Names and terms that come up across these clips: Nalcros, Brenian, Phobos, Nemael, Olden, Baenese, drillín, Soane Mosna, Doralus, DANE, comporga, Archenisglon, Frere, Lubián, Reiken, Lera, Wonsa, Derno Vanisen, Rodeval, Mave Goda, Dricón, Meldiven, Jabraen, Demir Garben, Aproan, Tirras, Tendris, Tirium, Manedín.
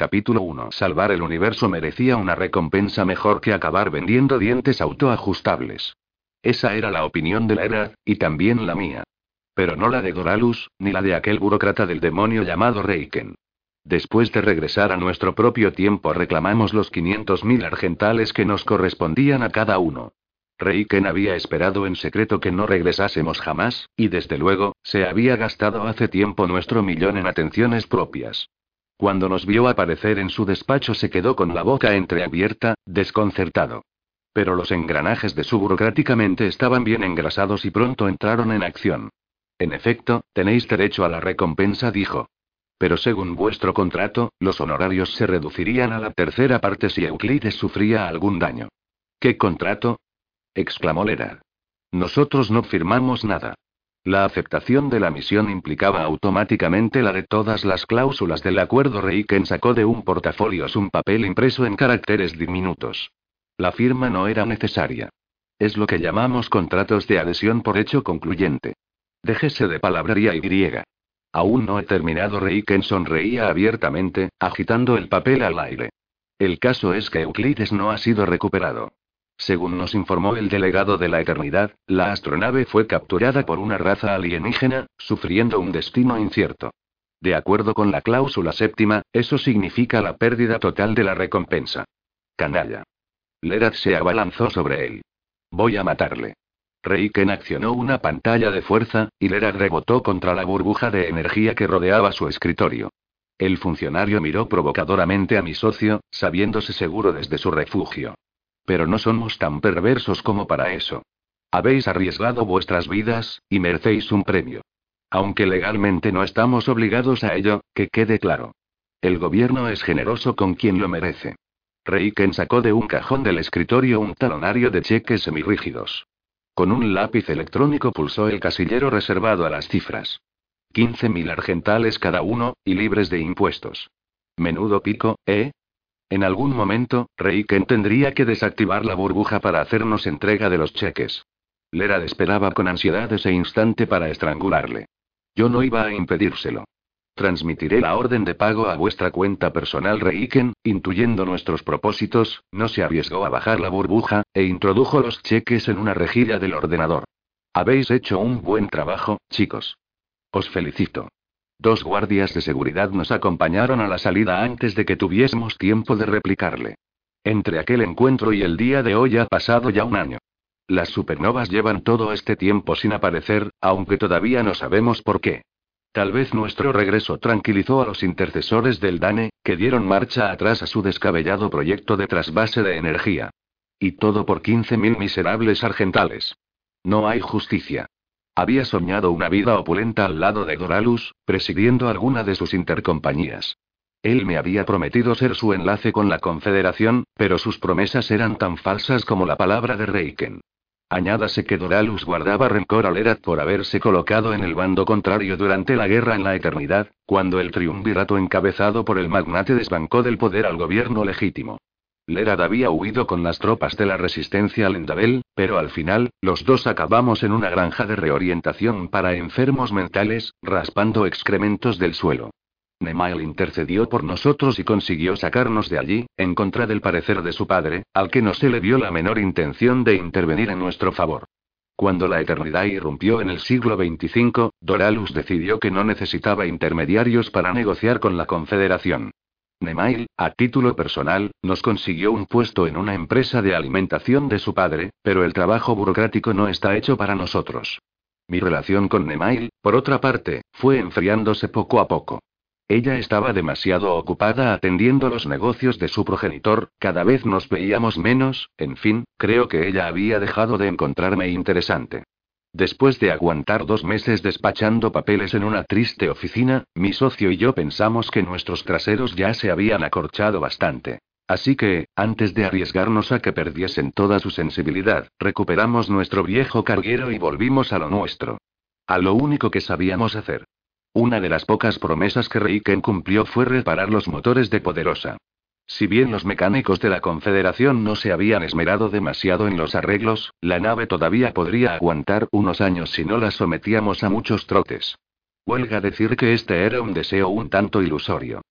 Capítulo 1. Salvar el universo merecía una recompensa mejor que acabar vendiendo dientes autoajustables. Esa era la opinión de Lera, y también la mía. Pero no la de Doralus, ni la de aquel burócrata del demonio llamado Reiken. Después de regresar a nuestro propio tiempo reclamamos los 500.000 argentales que nos correspondían a cada uno. Reiken había esperado en secreto que no regresásemos jamás, y desde luego, se había gastado hace tiempo nuestro millón en atenciones propias. Cuando nos vio aparecer en su despacho se quedó con la boca entreabierta, desconcertado. Pero los engranajes de su burocrática mente estaban bien engrasados y pronto entraron en acción. En efecto, tenéis derecho a la recompensa, dijo. Pero según vuestro contrato, los honorarios se reducirían a la tercera parte si Euclides sufría algún daño. ¿Qué contrato?, exclamó Lera. Nosotros no firmamos nada. La aceptación de la misión implicaba automáticamente la de todas las cláusulas del acuerdo. Reiken sacó de un portafolio un papel impreso en caracteres diminutos. La firma no era necesaria. Es lo que llamamos contratos de adhesión por hecho concluyente. Déjese de palabrería y griega. Aún no he terminado. Reiken sonreía abiertamente, agitando el papel al aire. El caso es que Euclides no ha sido recuperado. Según nos informó el delegado de la Eternidad, la astronave fue capturada por una raza alienígena, sufriendo un destino incierto. De acuerdo con la cláusula séptima, eso significa la pérdida total de la recompensa. Canalla. Lera se abalanzó sobre él. Voy a matarle. Reiken accionó una pantalla de fuerza, y Lera rebotó contra la burbuja de energía que rodeaba su escritorio. El funcionario miró provocadoramente a mi socio, sabiéndose seguro desde su refugio. Pero no somos tan perversos como para eso. Habéis arriesgado vuestras vidas, y merecéis un premio. Aunque legalmente no estamos obligados a ello, que quede claro. El gobierno es generoso con quien lo merece. Reiken sacó de un cajón del escritorio un talonario de cheques semirrígidos. Con un lápiz electrónico pulsó el casillero reservado a las cifras. 15.000 argentales cada uno, y libres de impuestos. Menudo pico, ¿eh? En algún momento, Reiken tendría que desactivar la burbuja para hacernos entrega de los cheques. Lera esperaba con ansiedad ese instante para estrangularle. Yo no iba a impedírselo. Transmitiré la orden de pago a vuestra cuenta personal. Reiken, intuyendo nuestros propósitos, no se arriesgó a bajar la burbuja, e introdujo los cheques en una rejilla del ordenador. Habéis hecho un buen trabajo, chicos. Os felicito. Dos guardias de seguridad nos acompañaron a la salida antes de que tuviésemos tiempo de replicarle. Entre aquel encuentro y el día de hoy ha pasado ya un año. Las supernovas llevan todo este tiempo sin aparecer, aunque todavía no sabemos por qué. Tal vez nuestro regreso tranquilizó a los intercesores del DANE, que dieron marcha atrás a su descabellado proyecto de trasvase de energía. Y todo por 15.000 miserables argentales. No hay justicia. Había soñado una vida opulenta al lado de Doralus, presidiendo alguna de sus intercompañías. Él me había prometido ser su enlace con la Confederación, pero sus promesas eran tan falsas como la palabra de Reiken. Añádase que Doralus guardaba rencor a Lera por haberse colocado en el bando contrario durante la guerra en la Eternidad, cuando el triunvirato encabezado por el magnate desbancó del poder al gobierno legítimo. Lera había huido con las tropas de la resistencia al Endabel, pero al final, los dos acabamos en una granja de reorientación para enfermos mentales, raspando excrementos del suelo. Nemael intercedió por nosotros y consiguió sacarnos de allí, en contra del parecer de su padre, al que no se le dio la menor intención de intervenir en nuestro favor. Cuando la Eternidad irrumpió en el siglo XXV, Doralus decidió que no necesitaba intermediarios para negociar con la Confederación. Nemael, a título personal, nos consiguió un puesto en una empresa de alimentación de su padre, pero el trabajo burocrático no está hecho para nosotros. Mi relación con Nemael, por otra parte, fue enfriándose poco a poco. Ella estaba demasiado ocupada atendiendo los negocios de su progenitor, cada vez nos veíamos menos, en fin, creo que ella había dejado de encontrarme interesante. Después de aguantar 2 meses despachando papeles en una triste oficina, mi socio y yo pensamos que nuestros traseros ya se habían acorchado bastante. Así que, antes de arriesgarnos a que perdiesen toda su sensibilidad, recuperamos nuestro viejo carguero y volvimos a lo nuestro. A lo único que sabíamos hacer. Una de las pocas promesas que Reiken cumplió fue reparar los motores de Poderosa. Si bien los mecánicos de la Confederación no se habían esmerado demasiado en los arreglos, la nave todavía podría aguantar unos años si no la sometíamos a muchos trotes. Huelga decir que este era un deseo un tanto ilusorio.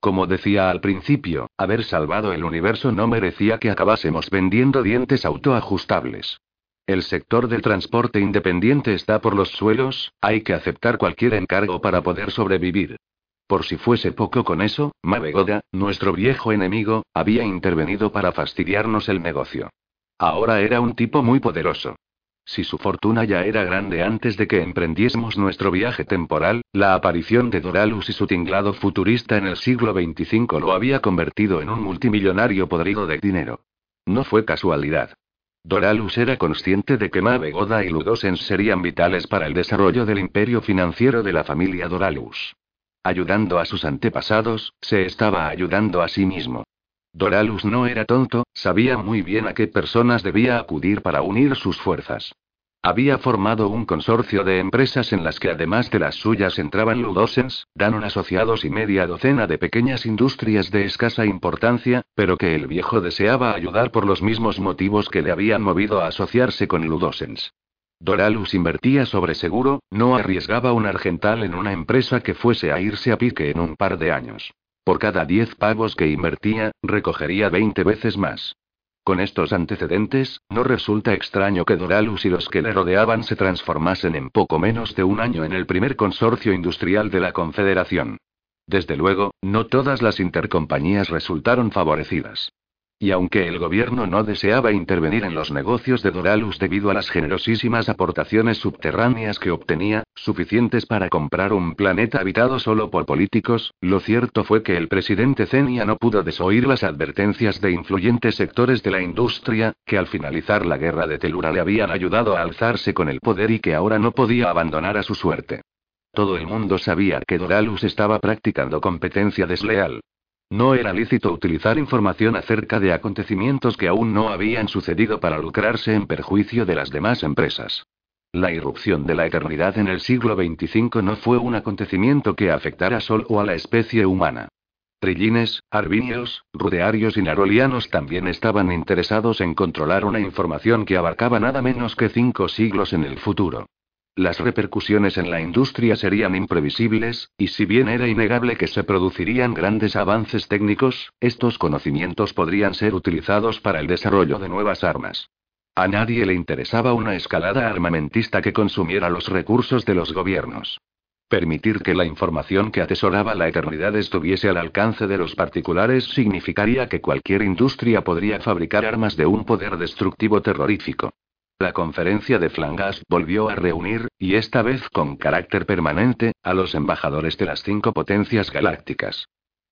Como decía al principio, haber salvado el universo no merecía que acabásemos vendiendo dientes autoajustables. El sector del transporte independiente está por los suelos, hay que aceptar cualquier encargo para poder sobrevivir. Por si fuese poco con eso, Mave Goda, nuestro viejo enemigo, había intervenido para fastidiarnos el negocio. Ahora era un tipo muy poderoso. Si su fortuna ya era grande antes de que emprendiésemos nuestro viaje temporal, la aparición de Doralus y su tinglado futurista en el siglo XXV lo había convertido en un multimillonario podrido de dinero. No fue casualidad. Doralus era consciente de que Mave Goda y Ludosen serían vitales para el desarrollo del imperio financiero de la familia Doralus. Ayudando a sus antepasados, se estaba ayudando a sí mismo. Doralus no era tonto, sabía muy bien a qué personas debía acudir para unir sus fuerzas. Había formado un consorcio de empresas en las que además de las suyas entraban Ludosens, Danon asociados y media docena de pequeñas industrias de escasa importancia, pero que el viejo deseaba ayudar por los mismos motivos que le habían movido a asociarse con Ludosens. Doralus invertía sobre seguro, no arriesgaba un argental en una empresa que fuese a irse a pique en un par de años. Por cada 10 pavos que invertía, recogería 20 veces más. Con estos antecedentes, no resulta extraño que Doralus y los que le rodeaban se transformasen en poco menos de un año en el primer consorcio industrial de la Confederación. Desde luego, no todas las intercompañías resultaron favorecidas. Y aunque el gobierno no deseaba intervenir en los negocios de Doralus debido a las generosísimas aportaciones subterráneas que obtenía, suficientes para comprar un planeta habitado solo por políticos, lo cierto fue que el presidente Zenia no pudo desoír las advertencias de influyentes sectores de la industria, que al finalizar la guerra de Telura le habían ayudado a alzarse con el poder y que ahora no podía abandonar a su suerte. Todo el mundo sabía que Doralus estaba practicando competencia desleal. No era lícito utilizar información acerca de acontecimientos que aún no habían sucedido para lucrarse en perjuicio de las demás empresas. La irrupción de la eternidad en el siglo XXV no fue un acontecimiento que afectara solo a la especie humana. Trillines, arvinios, rudearios y narolianos también estaban interesados en controlar una información que abarcaba nada menos que 5 siglos en el futuro. Las repercusiones en la industria serían imprevisibles, y si bien era innegable que se producirían grandes avances técnicos, estos conocimientos podrían ser utilizados para el desarrollo de nuevas armas. A nadie le interesaba una escalada armamentista que consumiera los recursos de los gobiernos. Permitir que la información que atesoraba la eternidad estuviese al alcance de los particulares significaría que cualquier industria podría fabricar armas de un poder destructivo terrorífico. La conferencia de Flangas volvió a reunir, y esta vez con carácter permanente, a los embajadores de las 5 potencias galácticas.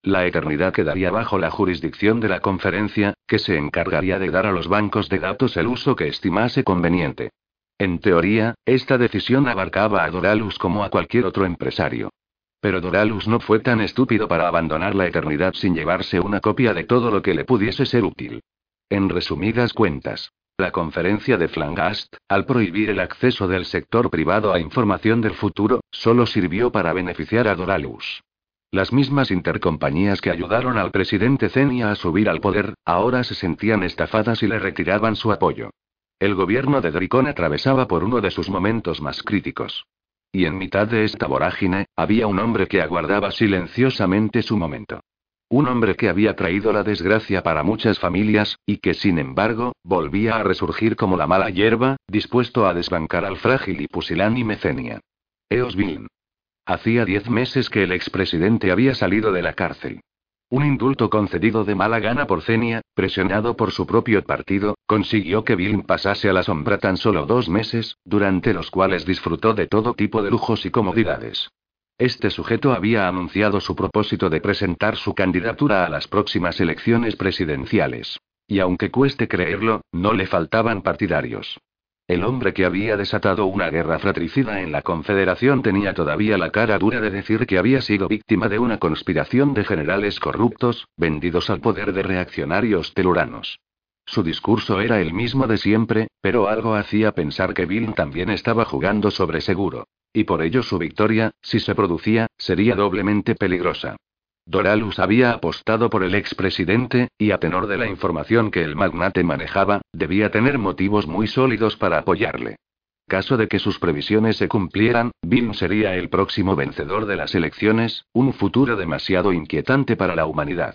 La eternidad quedaría bajo la jurisdicción de la conferencia, que se encargaría de dar a los bancos de datos el uso que estimase conveniente. En teoría, esta decisión abarcaba a Doralus como a cualquier otro empresario. Pero Doralus no fue tan estúpido para abandonar la eternidad sin llevarse una copia de todo lo que le pudiese ser útil. En resumidas cuentas, la conferencia de Flangast, al prohibir el acceso del sector privado a información del futuro, solo sirvió para beneficiar a Doralus. Las mismas intercompañías que ayudaron al presidente Zenia a subir al poder, ahora se sentían estafadas y le retiraban su apoyo. El gobierno de Dricón atravesaba por uno de sus momentos más críticos. Y en mitad de esta vorágine, había un hombre que aguardaba silenciosamente su momento. Un hombre que había traído la desgracia para muchas familias, y que sin embargo, volvía a resurgir como la mala hierba, dispuesto a desbancar al frágil y pusilánime Zenia. Eos Biln. Hacía 10 meses que el expresidente había salido de la cárcel. Un indulto concedido de mala gana por Zenia, presionado por su propio partido, consiguió que Biln pasase a la sombra tan solo 2 meses, durante los cuales disfrutó de todo tipo de lujos y comodidades. Este sujeto había anunciado su propósito de presentar su candidatura a las próximas elecciones presidenciales. Y aunque cueste creerlo, no le faltaban partidarios. El hombre que había desatado una guerra fratricida en la Confederación tenía todavía la cara dura de decir que había sido víctima de una conspiración de generales corruptos, vendidos al poder de reaccionarios teluranos. Su discurso era el mismo de siempre, pero algo hacía pensar que Biln también estaba jugando sobre seguro. Y por ello su victoria, si se producía, sería doblemente peligrosa. Doralus había apostado por el expresidente, y a tenor de la información que el magnate manejaba, debía tener motivos muy sólidos para apoyarle. Caso de que sus previsiones se cumplieran, Biln sería el próximo vencedor de las elecciones, un futuro demasiado inquietante para la humanidad.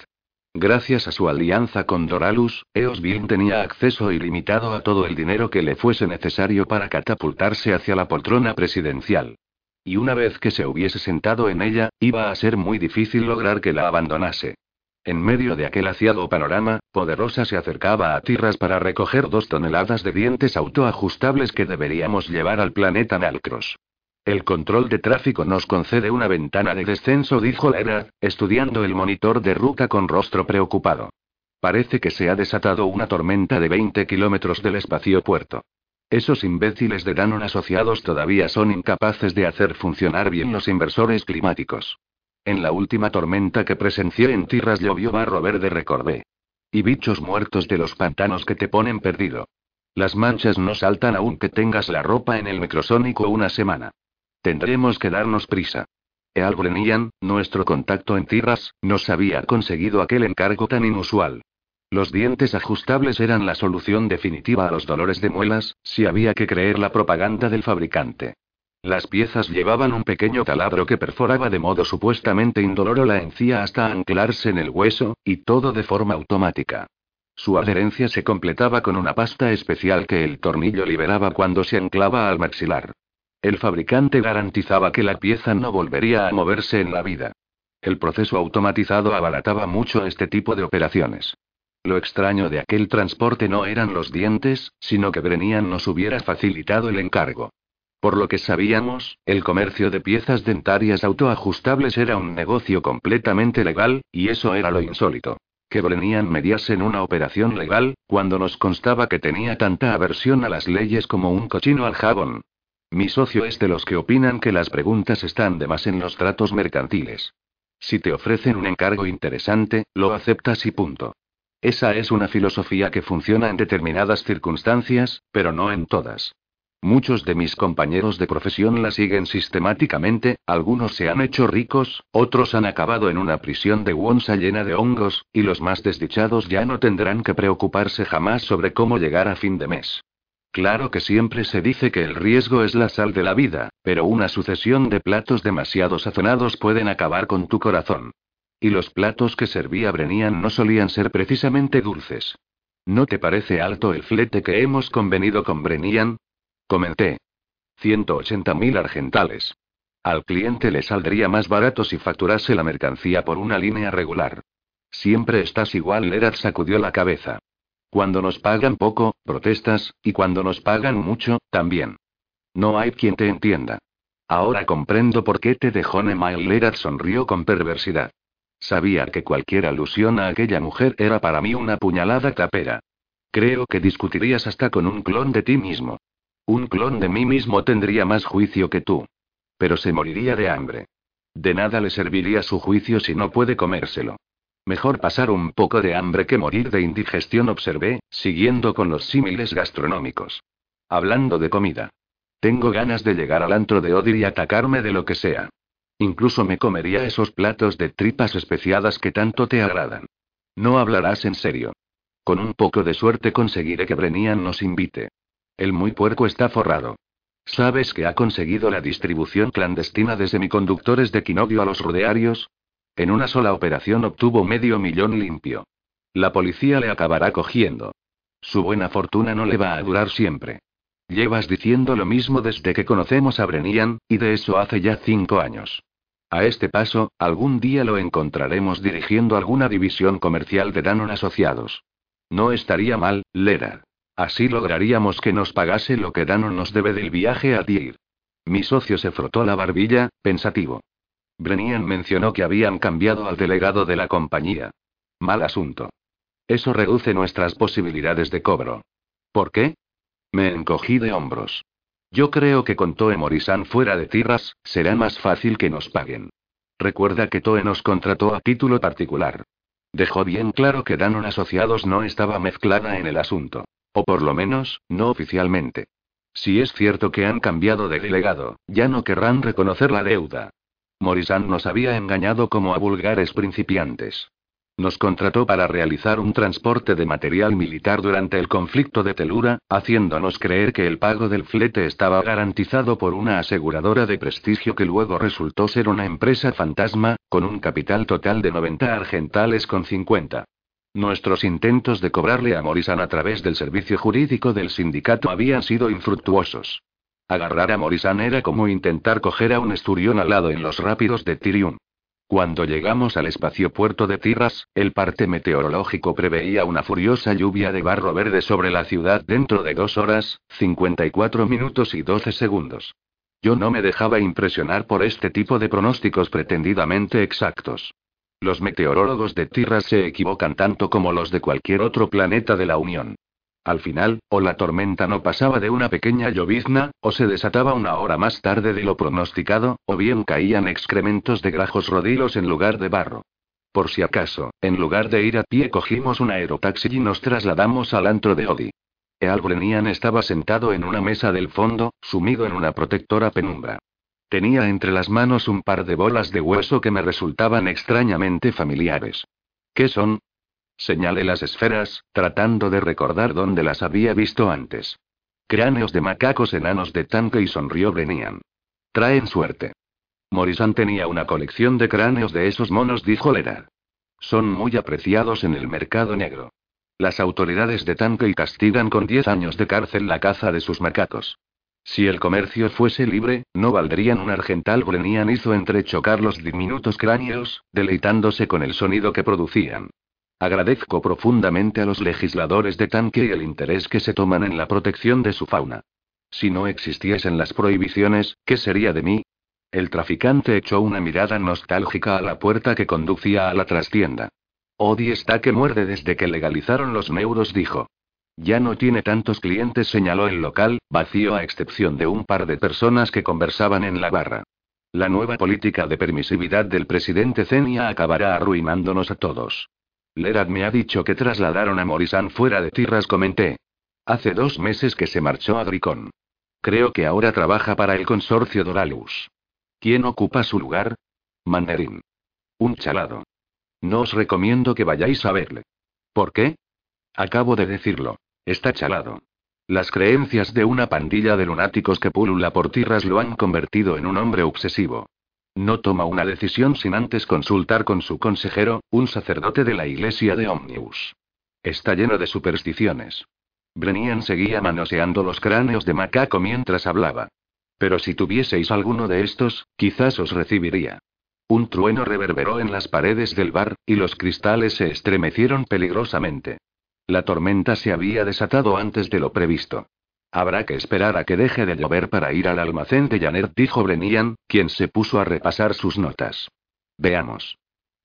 Gracias a su alianza con Doralus, Eos Biln tenía acceso ilimitado a todo el dinero que le fuese necesario para catapultarse hacia la poltrona presidencial. Y una vez que se hubiese sentado en ella, iba a ser muy difícil lograr que la abandonase. En medio de aquel aciago panorama, Poderosa se acercaba a Tirras para recoger 2 toneladas de dientes autoajustables que deberíamos llevar al planeta Nalcros. El control de tráfico nos concede una ventana de descenso, dijo Lera, estudiando el monitor de ruta con rostro preocupado. Parece que se ha desatado una tormenta de 20 kilómetros del espacio-puerto. Esos imbéciles de Danon asociados todavía son incapaces de hacer funcionar bien los inversores climáticos. En la última tormenta que presencié en Tirras llovió barro verde, recordé. Y bichos muertos de los pantanos que te ponen perdido. Las manchas no saltan aunque tengas la ropa en el microsónico una semana. Tendremos que darnos prisa. Eal Brenian, nuestro contacto en Tirras, nos había conseguido aquel encargo tan inusual. Los dientes ajustables eran la solución definitiva a los dolores de muelas, si había que creer la propaganda del fabricante. Las piezas llevaban un pequeño taladro que perforaba de modo supuestamente indoloro la encía hasta anclarse en el hueso, y todo de forma automática. Su adherencia se completaba con una pasta especial que el tornillo liberaba cuando se anclaba al maxilar. El fabricante garantizaba que la pieza no volvería a moverse en la vida. El proceso automatizado abarataba mucho este tipo de operaciones. Lo extraño de aquel transporte no eran los dientes, sino que Brennan nos hubiera facilitado el encargo. Por lo que sabíamos, el comercio de piezas dentarias autoajustables era un negocio completamente legal, y eso era lo insólito. Que Brennan mediase en una operación legal, cuando nos constaba que tenía tanta aversión a las leyes como un cochino al jabón. Mi socio es de los que opinan que las preguntas están de más en los tratos mercantiles. Si te ofrecen un encargo interesante, lo aceptas y punto. Esa es una filosofía que funciona en determinadas circunstancias, pero no en todas. Muchos de mis compañeros de profesión la siguen sistemáticamente, algunos se han hecho ricos, otros han acabado en una prisión de Wonsa llena de hongos, y los más desdichados ya no tendrán que preocuparse jamás sobre cómo llegar a fin de mes. Claro que siempre se dice que el riesgo es la sal de la vida, pero una sucesión de platos demasiado sazonados pueden acabar con tu corazón. Y los platos que servía Brennan no solían ser precisamente dulces. ¿No te parece alto el flete que hemos convenido con Brennan? Comenté. 180.000 argentales. Al cliente le saldría más barato si facturase la mercancía por una línea regular. Siempre estás igual, Lera sacudió la cabeza. Cuando nos pagan poco, protestas, y cuando nos pagan mucho, también. No hay quien te entienda. Ahora comprendo por qué te dejó Nemail. Lera sonrió con perversidad. Sabía que cualquier alusión a aquella mujer era para mí una puñalada tapera. Creo que discutirías hasta con un clon de ti mismo. Un clon de mí mismo tendría más juicio que tú. Pero se moriría de hambre. De nada le serviría su juicio si no puede comérselo. Mejor pasar un poco de hambre que morir de indigestión, observé, siguiendo con los símiles gastronómicos. Hablando de comida. Tengo ganas de llegar al antro de Odir y atacarme de lo que sea. Incluso me comería esos platos de tripas especiadas que tanto te agradan. No hablarás en serio. Con un poco de suerte conseguiré que Brennan nos invite. El muy puerco está forrado. ¿Sabes que ha conseguido la distribución clandestina de semiconductores de quinodio a los rudearios? En una sola operación obtuvo 500.000 limpio. La policía le acabará cogiendo. Su buena fortuna no le va a durar siempre. Llevas diciendo lo mismo desde que conocemos a Brennan, y de eso hace ya 5 años. A este paso, algún día lo encontraremos dirigiendo alguna división comercial de Danon asociados. No estaría mal, Lera. Así lograríamos que nos pagase lo que Danon nos debe del viaje a Dir. Mi socio se frotó la barbilla, pensativo. Brennan mencionó que habían cambiado al delegado de la compañía. Mal asunto. Eso reduce nuestras posibilidades de cobro. ¿Por qué? Me encogí de hombros. Yo creo que con Toe Morisán fuera de Tirras, será más fácil que nos paguen. Recuerda que Toe nos contrató a título particular. Dejó bien claro que Danon Asociados no estaba mezclada en el asunto. O por lo menos, no oficialmente. Si es cierto que han cambiado de delegado, ya no querrán reconocer la deuda. Morisán nos había engañado como a vulgares principiantes. Nos contrató para realizar un transporte de material militar durante el conflicto de Telura, haciéndonos creer que el pago del flete estaba garantizado por una aseguradora de prestigio que luego resultó ser una empresa fantasma, con un capital total de 90 argentales con 50. Nuestros intentos de cobrarle a Morrison a través del servicio jurídico del sindicato habían sido infructuosos. Agarrar a Morrison era como intentar coger a un esturión alado en los rápidos de Tirium. Cuando llegamos al espaciopuerto de Tirras, el parte meteorológico preveía una furiosa lluvia de barro verde sobre la ciudad dentro de 2 horas, 54 minutos y 12 segundos. Yo no me dejaba impresionar por este tipo de pronósticos pretendidamente exactos. Los meteorólogos de Tirras se equivocan tanto como los de cualquier otro planeta de la Unión. Al final, o la tormenta no pasaba de una pequeña llovizna, o se desataba una hora más tarde de lo pronosticado, o bien caían excrementos de grajos rodilos en lugar de barro. Por si acaso, en lugar de ir a pie cogimos un aerotaxi y nos trasladamos al antro de Odi. Eal Brennan estaba sentado en una mesa del fondo, sumido en una protectora penumbra. Tenía entre las manos un par de bolas de hueso que me resultaban extrañamente familiares. ¿Qué son? Señalé las esferas, tratando de recordar dónde las había visto antes. Cráneos de macacos enanos de tanque, y sonrió Brennan. Traen suerte. Morrison tenía una colección de cráneos de esos monos, dijo Lera. Son muy apreciados en el mercado negro. Las autoridades de tanque castigan con 10 años de cárcel la caza de sus macacos. Si el comercio fuese libre, no valdrían un argental. Brennan hizo entrechocar los diminutos cráneos, deleitándose con el sonido que producían. Agradezco profundamente a los legisladores de tanque y el interés que se toman en la protección de su fauna. Si no existiesen las prohibiciones, ¿qué sería de mí? El traficante echó una mirada nostálgica a la puerta que conducía a la trastienda. Odi está que muerde desde que legalizaron los neuros, dijo. Ya no tiene tantos clientes, señaló el local, vacío a excepción de un par de personas que conversaban en la barra. La nueva política de permisividad del presidente Zenia acabará arruinándonos a todos. Lerad me ha dicho que trasladaron a Morrison fuera de Tirras, comenté. Hace 2 meses que se marchó a Dricón. Creo que ahora trabaja para el consorcio Doralus. ¿Quién ocupa su lugar? Mandarín. Un chalado. No os recomiendo que vayáis a verle. ¿Por qué? Acabo de decirlo. Está chalado. Las creencias de una pandilla de lunáticos que pulula por Tirras lo han convertido en un hombre obsesivo. No toma una decisión sin antes consultar con su consejero, un sacerdote de la iglesia de Omnius. Está lleno de supersticiones. Brennan seguía manoseando los cráneos de macaco mientras hablaba. Pero si tuvieseis alguno de estos, quizás os recibiría. Un trueno reverberó en las paredes del bar, y los cristales se estremecieron peligrosamente. La tormenta se había desatado antes de lo previsto. Habrá que esperar a que deje de llover para ir al almacén de Janer, dijo Brennan, quien se puso a repasar sus notas. Veamos.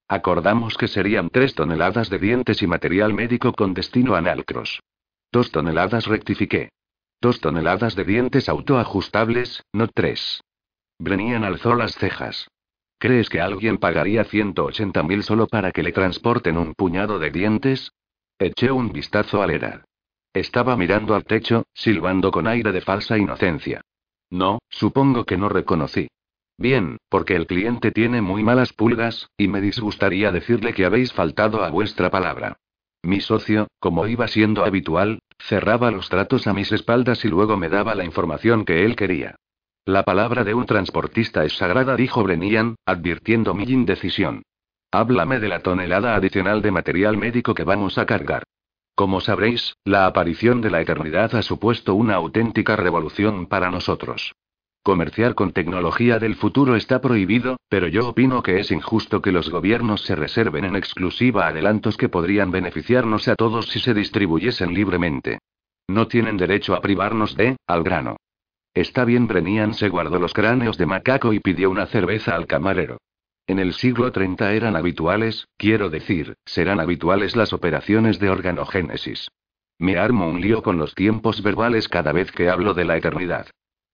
Acordamos que serían 3 toneladas de dientes y material médico con destino a Nalcros. 2 toneladas, rectifiqué. 2 toneladas de dientes autoajustables, no 3. Brennan alzó las cejas. ¿Crees que alguien pagaría 180.000 solo para que le transporten un puñado de dientes? Eché un vistazo a Lera. Estaba mirando al techo, silbando con aire de falsa inocencia. No, supongo que no reconocí. Bien, porque el cliente tiene muy malas pulgas, y me disgustaría decirle que habéis faltado a vuestra palabra. Mi socio, como iba siendo habitual, cerraba los tratos a mis espaldas y luego me daba la información que él quería. La palabra de un transportista es sagrada, dijo Brennan, advirtiendo mi indecisión. Háblame de la tonelada adicional de material médico que vamos a cargar. Como sabréis, la aparición de la eternidad ha supuesto una auténtica revolución para nosotros. Comerciar con tecnología del futuro está prohibido, pero yo opino que es injusto que los gobiernos se reserven en exclusiva adelantos que podrían beneficiarnos a todos si se distribuyesen libremente. No tienen derecho a privarnos de, al grano. Está bien. Brennan se guardó los cráneos de macaco y pidió una cerveza al camarero. En el siglo 30 eran habituales, quiero decir, serán habituales las operaciones de organogénesis. Me armo un lío con los tiempos verbales cada vez que hablo de la eternidad.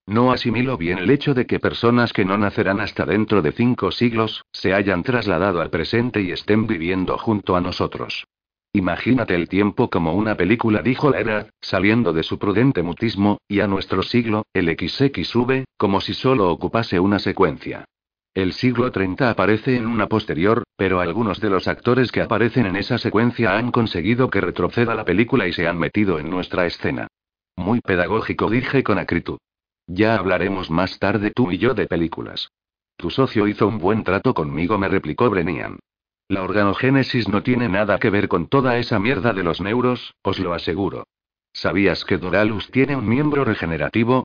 No asimilo bien el hecho de que personas que no nacerán hasta dentro de 5 siglos, se hayan trasladado al presente y estén viviendo junto a nosotros. Imagínate el tiempo como una película, dijo Lera, saliendo de su prudente mutismo, y a nuestro siglo, el XX sube, como si solo ocupase una secuencia. El siglo 30 aparece en una posterior, pero algunos de los actores que aparecen en esa secuencia han conseguido que retroceda la película y se han metido en nuestra escena. Muy pedagógico, dije con acritud. Ya hablaremos más tarde tú y yo de películas. Tu socio hizo un buen trato conmigo, me replicó Brennan. La organogénesis no tiene nada que ver con toda esa mierda de los neuros, os lo aseguro. ¿Sabías que Doralus tiene un miembro regenerativo?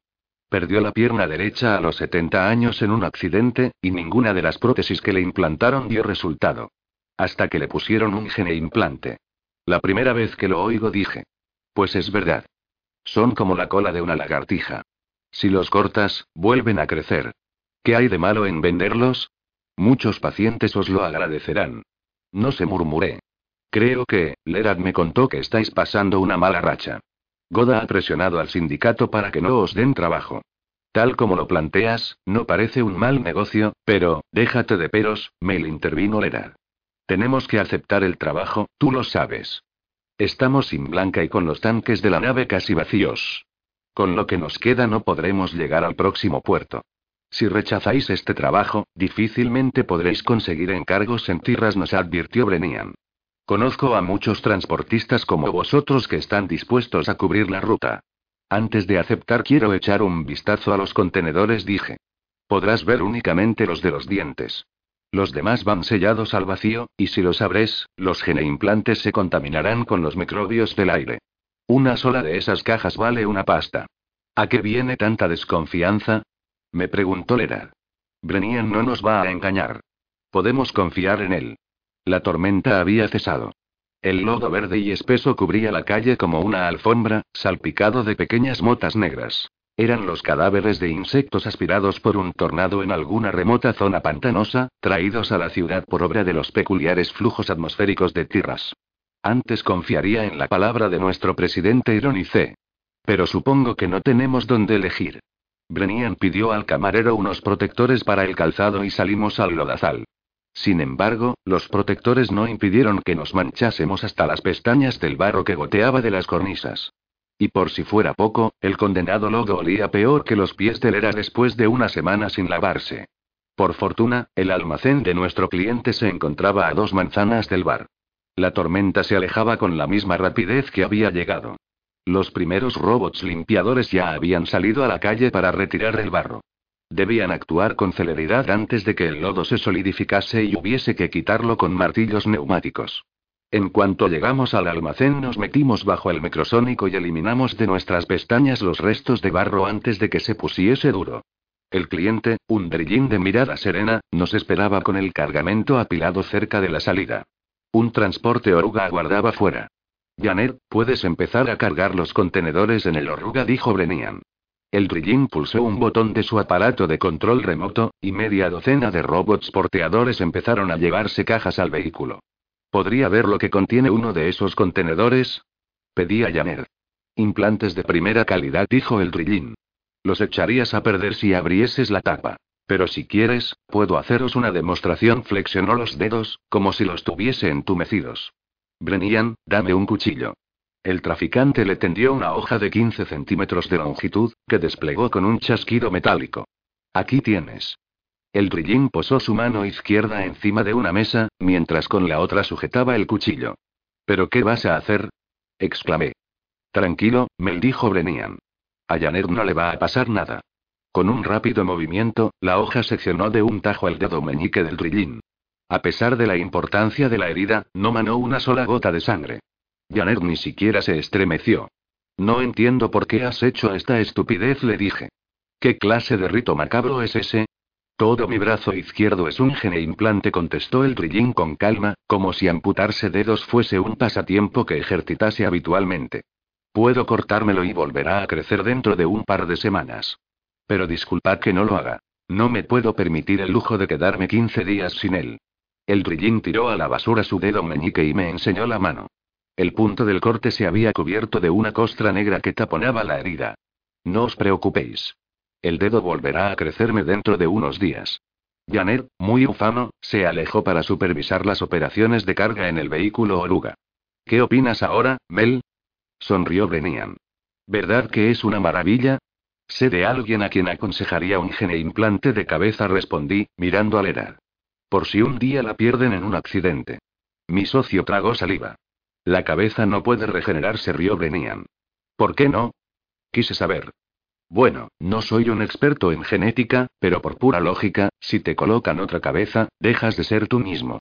Perdió la pierna derecha a los 70 años en un accidente, y ninguna de las prótesis que le implantaron dio resultado. Hasta que le pusieron un geneimplante. La primera vez que lo oigo dije. Pues es verdad. Son como la cola de una lagartija. Si los cortas, vuelven a crecer. ¿Qué hay de malo en venderlos? Muchos pacientes os lo agradecerán. No se murmuré. Creo que, Lera me contó que estáis pasando una mala racha. Goda ha presionado al sindicato para que no os den trabajo. Tal como lo planteas, no parece un mal negocio, pero, déjate de peros, me intervino Lera. Tenemos que aceptar el trabajo, tú lo sabes. Estamos sin blanca y con los tanques de la nave casi vacíos. Con lo que nos queda no podremos llegar al próximo puerto. Si rechazáis este trabajo, difícilmente podréis conseguir encargos en Tirras, nos advirtió Brennan. Conozco a muchos transportistas como vosotros que están dispuestos a cubrir la ruta. Antes de aceptar quiero echar un vistazo a los contenedores, dije. Podrás ver únicamente los de los dientes. Los demás van sellados al vacío, y si los abres, los geneimplantes se contaminarán con los microbios del aire. Una sola de esas cajas vale una pasta. ¿A qué viene tanta desconfianza? Me preguntó Lera. Brennan no nos va a engañar. Podemos confiar en él. La tormenta había cesado. El lodo verde y espeso cubría la calle como una alfombra, salpicado de pequeñas motas negras. Eran los cadáveres de insectos aspirados por un tornado en alguna remota zona pantanosa, traídos a la ciudad por obra de los peculiares flujos atmosféricos de Tirras. Antes confiaría en la palabra de nuestro presidente, ironicé. Pero supongo que no tenemos dónde elegir. Brennan pidió al camarero unos protectores para el calzado y salimos al lodazal. Sin embargo, los protectores no impidieron que nos manchásemos hasta las pestañas del barro que goteaba de las cornisas. Y por si fuera poco, el condenado lodo olía peor que los pies de Lera después de una semana sin lavarse. Por fortuna, el almacén de nuestro cliente se encontraba a 2 manzanas del bar. La tormenta se alejaba con la misma rapidez que había llegado. Los primeros robots limpiadores ya habían salido a la calle para retirar el barro. Debían actuar con celeridad antes de que el lodo se solidificase y hubiese que quitarlo con martillos neumáticos. En cuanto llegamos al almacén nos metimos bajo el microsónico y eliminamos de nuestras pestañas los restos de barro antes de que se pusiese duro. El cliente, un drillín de mirada serena, nos esperaba con el cargamento apilado cerca de la salida. Un transporte oruga aguardaba fuera. Janer, puedes empezar a cargar los contenedores en el oruga, dijo Brennan. El drillín pulsó un botón de su aparato de control remoto, y media docena de robots porteadores empezaron a llevarse cajas al vehículo. ¿Podría ver lo que contiene uno de esos contenedores? Pedí a Janer. Implantes de primera calidad, dijo el drillín. Los echarías a perder si abrieses la tapa. Pero si quieres, puedo haceros una demostración. Flexionó los dedos, como si los tuviese entumecidos. Brennan, dame un cuchillo. El traficante le tendió una hoja de 15 centímetros de longitud, que desplegó con un chasquido metálico. Aquí tienes. El drillín posó su mano izquierda encima de una mesa, mientras con la otra sujetaba el cuchillo. ¿Pero qué vas a hacer? Exclamé. Tranquilo, me dijo Brennan. A Janer no le va a pasar nada. Con un rápido movimiento, la hoja seccionó de un tajo el dedo meñique del drillín. A pesar de la importancia de la herida, no manó una sola gota de sangre. Janer ni siquiera se estremeció. No entiendo por qué has hecho esta estupidez, le dije. ¿Qué clase de rito macabro es ese? Todo mi brazo izquierdo es un geneimplante, contestó el drillín con calma, como si amputarse dedos fuese un pasatiempo que ejercitase habitualmente. Puedo cortármelo y volverá a crecer dentro de un par de semanas. Pero disculpad que no lo haga. No me puedo permitir el lujo de quedarme 15 días sin él. El drillín tiró a la basura su dedo meñique y me enseñó la mano. El punto del corte se había cubierto de una costra negra que taponaba la herida. No os preocupéis. El dedo volverá a crecerme dentro de unos días. Janer, muy ufano, se alejó para supervisar las operaciones de carga en el vehículo oruga. ¿Qué opinas ahora, Mel? Sonrió Brennan. ¿Verdad que es una maravilla? Sé de alguien a quien aconsejaría un geneimplante de cabeza, respondí, mirando a Lera. Por si un día la pierden en un accidente. Mi socio tragó saliva. La cabeza no puede regenerarse, rió Brennan. ¿Por qué no? Quise saber. Bueno, no soy un experto en genética, pero por pura lógica, si te colocan otra cabeza, dejas de ser tú mismo.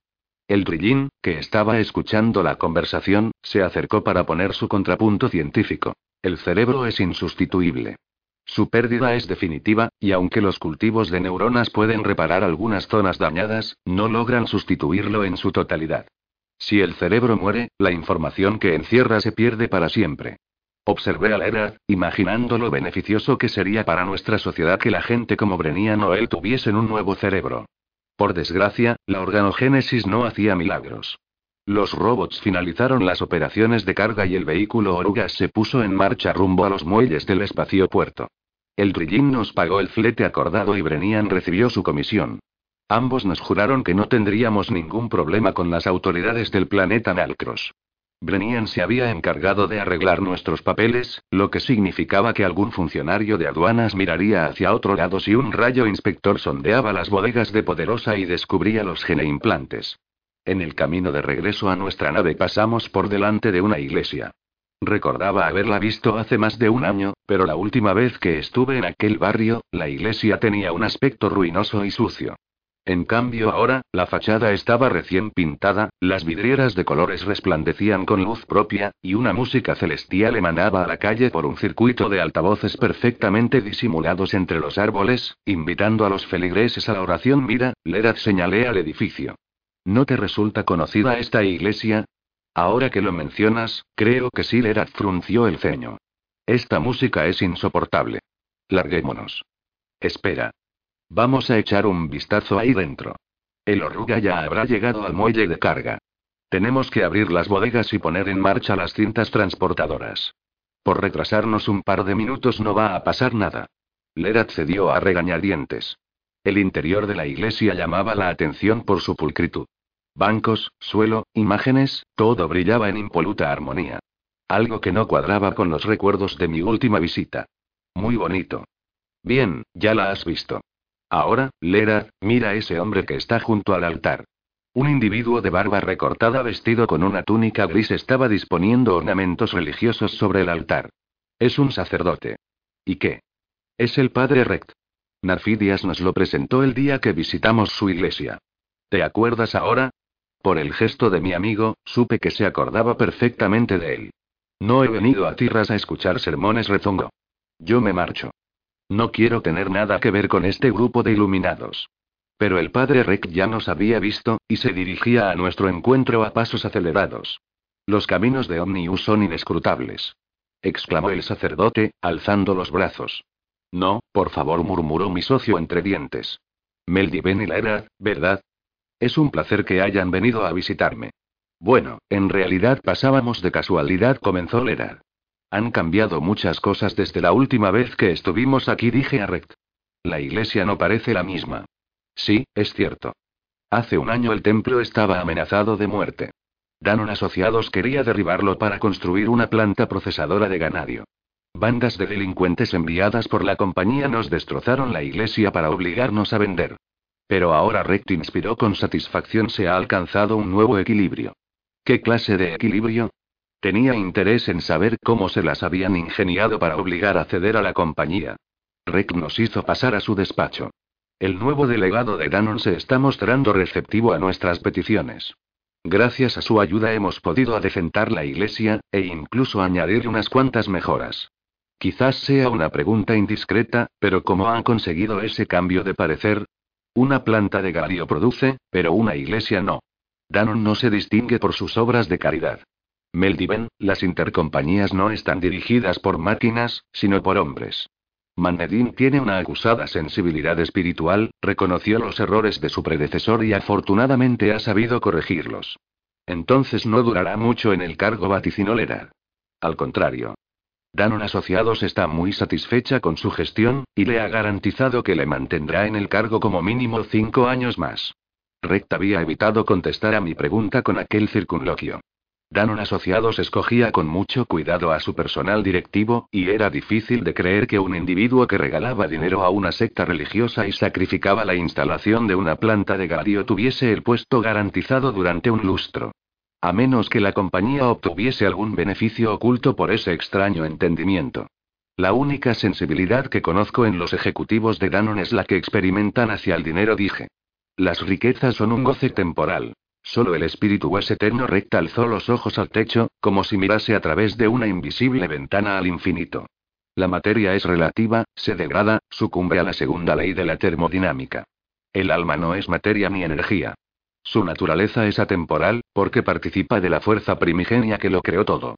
El Drillín, que estaba escuchando la conversación, se acercó para poner su contrapunto científico. El cerebro es insustituible. Su pérdida es definitiva, y aunque los cultivos de neuronas pueden reparar algunas zonas dañadas, no logran sustituirlo en su totalidad. Si el cerebro muere, la información que encierra se pierde para siempre. Observé a Lera, imaginando lo beneficioso que sería para nuestra sociedad que la gente como Brennan o él tuviesen un nuevo cerebro. Por desgracia, la organogénesis no hacía milagros. Los robots finalizaron las operaciones de carga y el vehículo Orugas se puso en marcha rumbo a los muelles del espaciopuerto. El Drillín nos pagó el flete acordado y Brennan recibió su comisión. Ambos nos juraron que no tendríamos ningún problema con las autoridades del planeta Nalcros. Brennan se había encargado de arreglar nuestros papeles, lo que significaba que algún funcionario de aduanas miraría hacia otro lado si un rayo inspector sondeaba las bodegas de Poderosa y descubría los geneimplantes. En el camino de regreso a nuestra nave pasamos por delante de una iglesia. Recordaba haberla visto hace más de un año, pero la última vez que estuve en aquel barrio, la iglesia tenía un aspecto ruinoso y sucio. En cambio ahora, la fachada estaba recién pintada, las vidrieras de colores resplandecían con luz propia, y una música celestial emanaba a la calle por un circuito de altavoces perfectamente disimulados entre los árboles, invitando a los feligreses a la oración. Mira, Lera, señalé al edificio. ¿No te resulta conocida esta iglesia? Ahora que lo mencionas, creo que sí. Lera frunció el ceño. Esta música es insoportable. Larguémonos. Espera. Vamos a echar un vistazo ahí dentro. El Oruga ya habrá llegado al muelle de carga. Tenemos que abrir las bodegas y poner en marcha las cintas transportadoras. Por retrasarnos un par de minutos no va a pasar nada. Lera accedió a regañadientes. El interior de la iglesia llamaba la atención por su pulcritud. Bancos, suelo, imágenes, todo brillaba en impoluta armonía. Algo que no cuadraba con los recuerdos de mi última visita. Muy bonito. Bien, ya la has visto. Ahora, Lera, mira ese hombre que está junto al altar. Un individuo de barba recortada vestido con una túnica gris estaba disponiendo ornamentos religiosos sobre el altar. Es un sacerdote. ¿Y qué? Es el padre Rect. Narfidias nos lo presentó el día que visitamos su iglesia. ¿Te acuerdas ahora? Por el gesto de mi amigo, supe que se acordaba perfectamente de él. No he venido a Tirras a escuchar sermones, rezongo. Yo me marcho. No quiero tener nada que ver con este grupo de iluminados. Pero el padre Rect ya nos había visto, y se dirigía a nuestro encuentro a pasos acelerados. Los caminos de Omnius son inescrutables. Exclamó el sacerdote, alzando los brazos. No, por favor, murmuró mi socio entre dientes. Meldiven y Lera, ¿verdad? Es un placer que hayan venido a visitarme. Bueno, en realidad pasábamos de casualidad, comenzó Lera. Han cambiado muchas cosas desde la última vez que estuvimos aquí, dije a Rect. La iglesia no parece la misma. Sí, es cierto. Hace un año el templo estaba amenazado de muerte. Danon asociados quería derribarlo para construir una planta procesadora de ganado. Bandas de delincuentes enviadas por la compañía nos destrozaron la iglesia para obligarnos a vender. Pero ahora Rect inspiró con satisfacción, se ha alcanzado un nuevo equilibrio. ¿Qué clase de equilibrio? Tenía interés en saber cómo se las habían ingeniado para obligar a ceder a la compañía. Rect nos hizo pasar a su despacho. El nuevo delegado de Danon se está mostrando receptivo a nuestras peticiones. Gracias a su ayuda hemos podido adecentar la iglesia, e incluso añadir unas cuantas mejoras. Quizás sea una pregunta indiscreta, pero ¿cómo han conseguido ese cambio de parecer? Una planta de galario produce, pero una iglesia no. Danon no se distingue por sus obras de caridad. Meldiven, las intercompañías no están dirigidas por máquinas, sino por hombres. Manedín tiene una acusada sensibilidad espiritual, reconoció los errores de su predecesor y afortunadamente ha sabido corregirlos. Entonces no durará mucho en el cargo, vaticinó Lera. Al contrario. Danon Asociados está muy satisfecha con su gestión, y le ha garantizado que le mantendrá en el cargo como mínimo 5 años más. Rect había evitado contestar a mi pregunta con aquel circunloquio. Danon Asociados escogía con mucho cuidado a su personal directivo, y era difícil de creer que un individuo que regalaba dinero a una secta religiosa y sacrificaba la instalación de una planta de gadío tuviese el puesto garantizado durante un lustro. A menos que la compañía obtuviese algún beneficio oculto por ese extraño entendimiento. La única sensibilidad que conozco en los ejecutivos de Danon es la que experimentan hacia el dinero, dije. Las riquezas son un goce temporal. Solo el espíritu es eterno. Rect alzó los ojos al techo, como si mirase a través de una invisible ventana al infinito. La materia es relativa, se degrada, sucumbe a la segunda ley de la termodinámica. El alma no es materia ni energía. Su naturaleza es atemporal, porque participa de la fuerza primigenia que lo creó todo.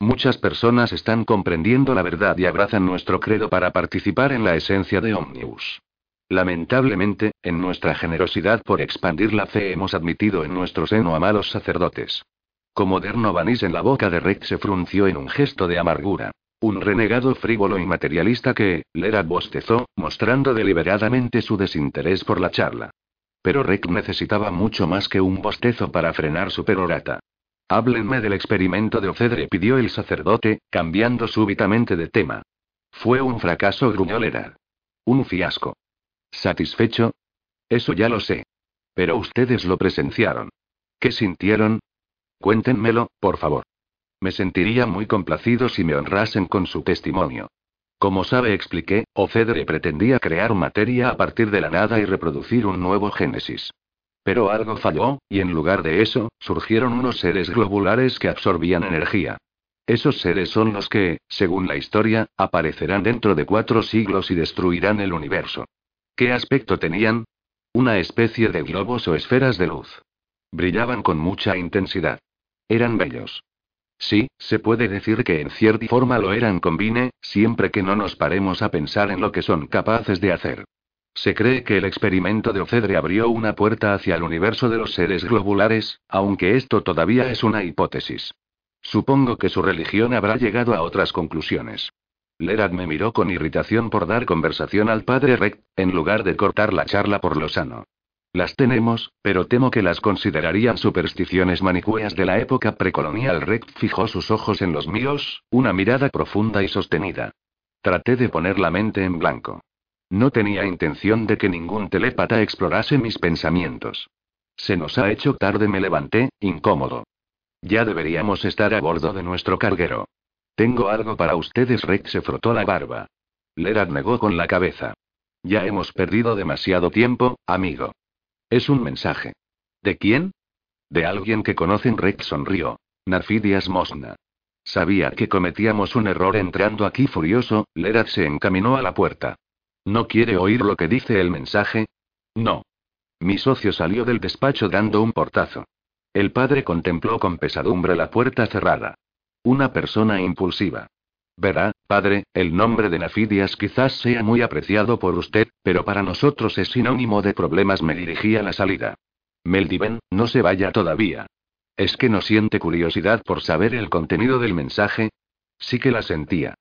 Muchas personas están comprendiendo la verdad y abrazan nuestro credo para participar en la esencia de Omnius. Lamentablemente, en nuestra generosidad por expandir la fe hemos admitido en nuestro seno a malos sacerdotes. Como derno vanís en la boca de Rect se frunció en un gesto de amargura. Un renegado frívolo y materialista que, Lera bostezó, mostrando deliberadamente su desinterés por la charla. Pero Rect necesitaba mucho más que un bostezo para frenar su perorata. Háblenme del experimento de Ocedre, pidió el sacerdote, cambiando súbitamente de tema. Fue un fracaso, gruñó Lera. Un fiasco. ¿Satisfecho? Eso ya lo sé. Pero ustedes lo presenciaron. ¿Qué sintieron? Cuéntenmelo, por favor. Me sentiría muy complacido si me honrasen con su testimonio. Como sabe, expliqué, Ocedre pretendía crear materia a partir de la nada y reproducir un nuevo génesis. Pero algo falló, y en lugar de eso, surgieron unos seres globulares que absorbían energía. Esos seres son los que, según la historia, aparecerán dentro de 4 siglos y destruirán el universo. ¿Qué aspecto tenían? Una especie de globos o esferas de luz. Brillaban con mucha intensidad. Eran bellos. Sí, se puede decir que en cierta forma lo eran. Combine, siempre que no nos paremos a pensar en lo que son capaces de hacer. Se cree que el experimento de Ocedre abrió una puerta hacia el universo de los seres globulares, aunque esto todavía es una hipótesis. Supongo que su religión habrá llegado a otras conclusiones. Lerad me miró con irritación por dar conversación al padre Rect, en lugar de cortar la charla por lo sano. Las tenemos, pero temo que las considerarían supersticiones manicueas de la época precolonial. Rect fijó sus ojos en los míos, una mirada profunda y sostenida. Traté de poner la mente en blanco. No tenía intención de que ningún telépata explorase mis pensamientos. Se nos ha hecho tarde, me levanté, incómodo. Ya deberíamos estar a bordo de nuestro carguero. Tengo algo para ustedes. Rect se frotó la barba. Lerad negó con la cabeza. Ya hemos perdido demasiado tiempo, amigo. Es un mensaje. ¿De quién? De alguien que conocen. Rect sonrió. Narfidias Mosna. Sabía que cometíamos un error entrando aquí. Furioso, Lerad se encaminó a la puerta. ¿No quiere oír lo que dice el mensaje? No. Mi socio salió del despacho dando un portazo. El padre contempló con pesadumbre la puerta cerrada. Una persona impulsiva. Verá, padre, el nombre de Narfidias quizás sea muy apreciado por usted, pero para nosotros es sinónimo de problemas. Me dirigí a la salida. Meldiven, no se vaya todavía. ¿Es que no siente curiosidad por saber el contenido del mensaje? Sí que la sentía.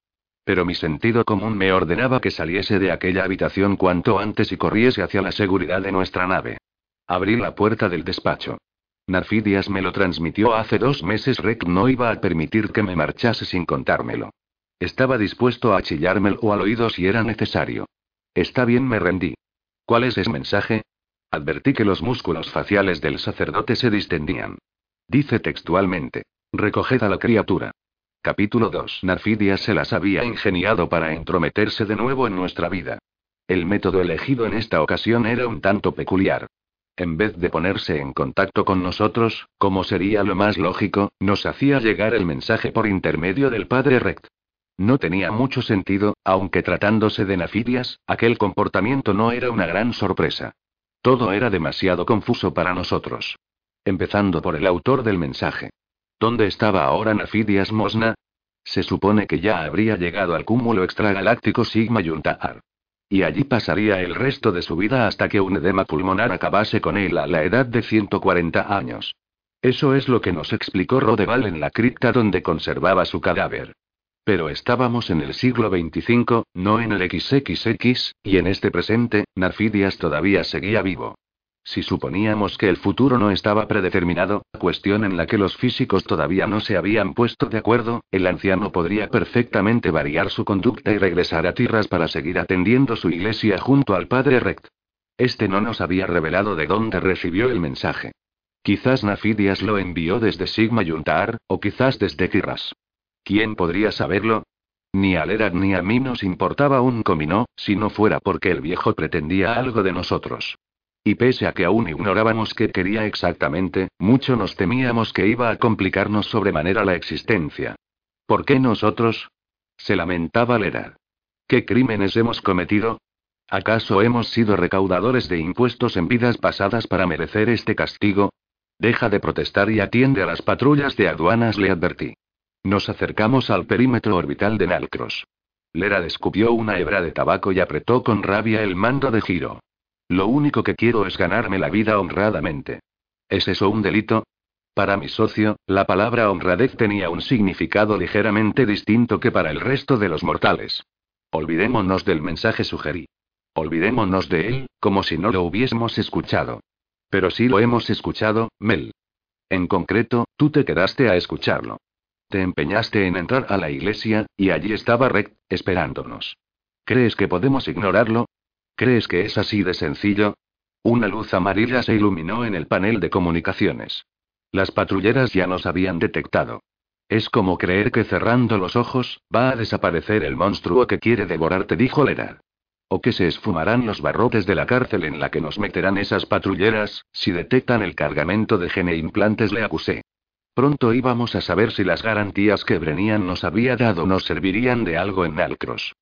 Pero mi sentido común me ordenaba que saliese de aquella habitación cuanto antes y corriese hacia la seguridad de nuestra nave. Abrí la puerta del despacho. Narfidias me lo transmitió hace 2 meses. Rect no iba a permitir que me marchase sin contármelo. Estaba dispuesto a chillármelo al oído si era necesario. Está bien, me rendí. ¿Cuál es ese mensaje? Advertí que los músculos faciales del sacerdote se distendían. Dice textualmente: recoged a la criatura. Capítulo 2. Narfidias se las había ingeniado para entrometerse de nuevo en nuestra vida. El método elegido en esta ocasión era un tanto peculiar. En vez de ponerse en contacto con nosotros, como sería lo más lógico, nos hacía llegar el mensaje por intermedio del padre Rect. No tenía mucho sentido, aunque tratándose de Narfidias, aquel comportamiento no era una gran sorpresa. Todo era demasiado confuso para nosotros. Empezando por el autor del mensaje. ¿Dónde estaba ahora Narfidias Mosna? Se supone que ya habría llegado al cúmulo extragaláctico Sigma Yuntahar. Y allí pasaría el resto de su vida hasta que un edema pulmonar acabase con él a la edad de 140 años. Eso es lo que nos explicó Rodeval en la cripta donde conservaba su cadáver. Pero estábamos en el siglo XXV, no en el XXX, y en este presente, Narfidias todavía seguía vivo. Si suponíamos que el futuro no estaba predeterminado, cuestión en la que los físicos todavía no se habían puesto de acuerdo, el anciano podría perfectamente variar su conducta y regresar a Tirras para seguir atendiendo su iglesia junto al padre Rect. Este no nos había revelado de dónde recibió el mensaje. Quizás Narfidias lo envió desde Sigma Yuntahar, o quizás desde Tirras. ¿Quién podría saberlo? Ni a Lera ni a mí nos importaba un comino, si no fuera porque el viejo pretendía algo de nosotros. Y pese a que aún ignorábamos qué quería exactamente, mucho nos temíamos que iba a complicarnos sobremanera la existencia. ¿Por qué nosotros? Se lamentaba Lera. ¿Qué crímenes hemos cometido? ¿Acaso hemos sido recaudadores de impuestos en vidas pasadas para merecer este castigo? Deja de protestar y atiende a las patrullas de aduanas, le advertí. Nos acercamos al perímetro orbital de Nalcros. Lera descubrió una hebra de tabaco y apretó con rabia el mando de giro. Lo único que quiero es ganarme la vida honradamente. ¿Es eso un delito? Para mi socio, la palabra honradez tenía un significado ligeramente distinto que para el resto de los mortales. Olvidémonos del mensaje, sugerí. Olvidémonos de él, como si no lo hubiésemos escuchado. Pero sí lo hemos escuchado, Mel. En concreto, tú te quedaste a escucharlo. Te empeñaste en entrar a la iglesia, y allí estaba Rect, esperándonos. ¿Crees que podemos ignorarlo? ¿Crees que es así de sencillo? Una luz amarilla se iluminó en el panel de comunicaciones. Las patrulleras ya nos habían detectado. Es como creer que cerrando los ojos, va a desaparecer el monstruo que quiere devorarte, dijo Lera. O que se esfumarán los barrotes de la cárcel en la que nos meterán esas patrulleras, si detectan el cargamento de geneimplantes, le acusé. Pronto íbamos a saber si las garantías que Brennan nos había dado nos servirían de algo en Nalcros.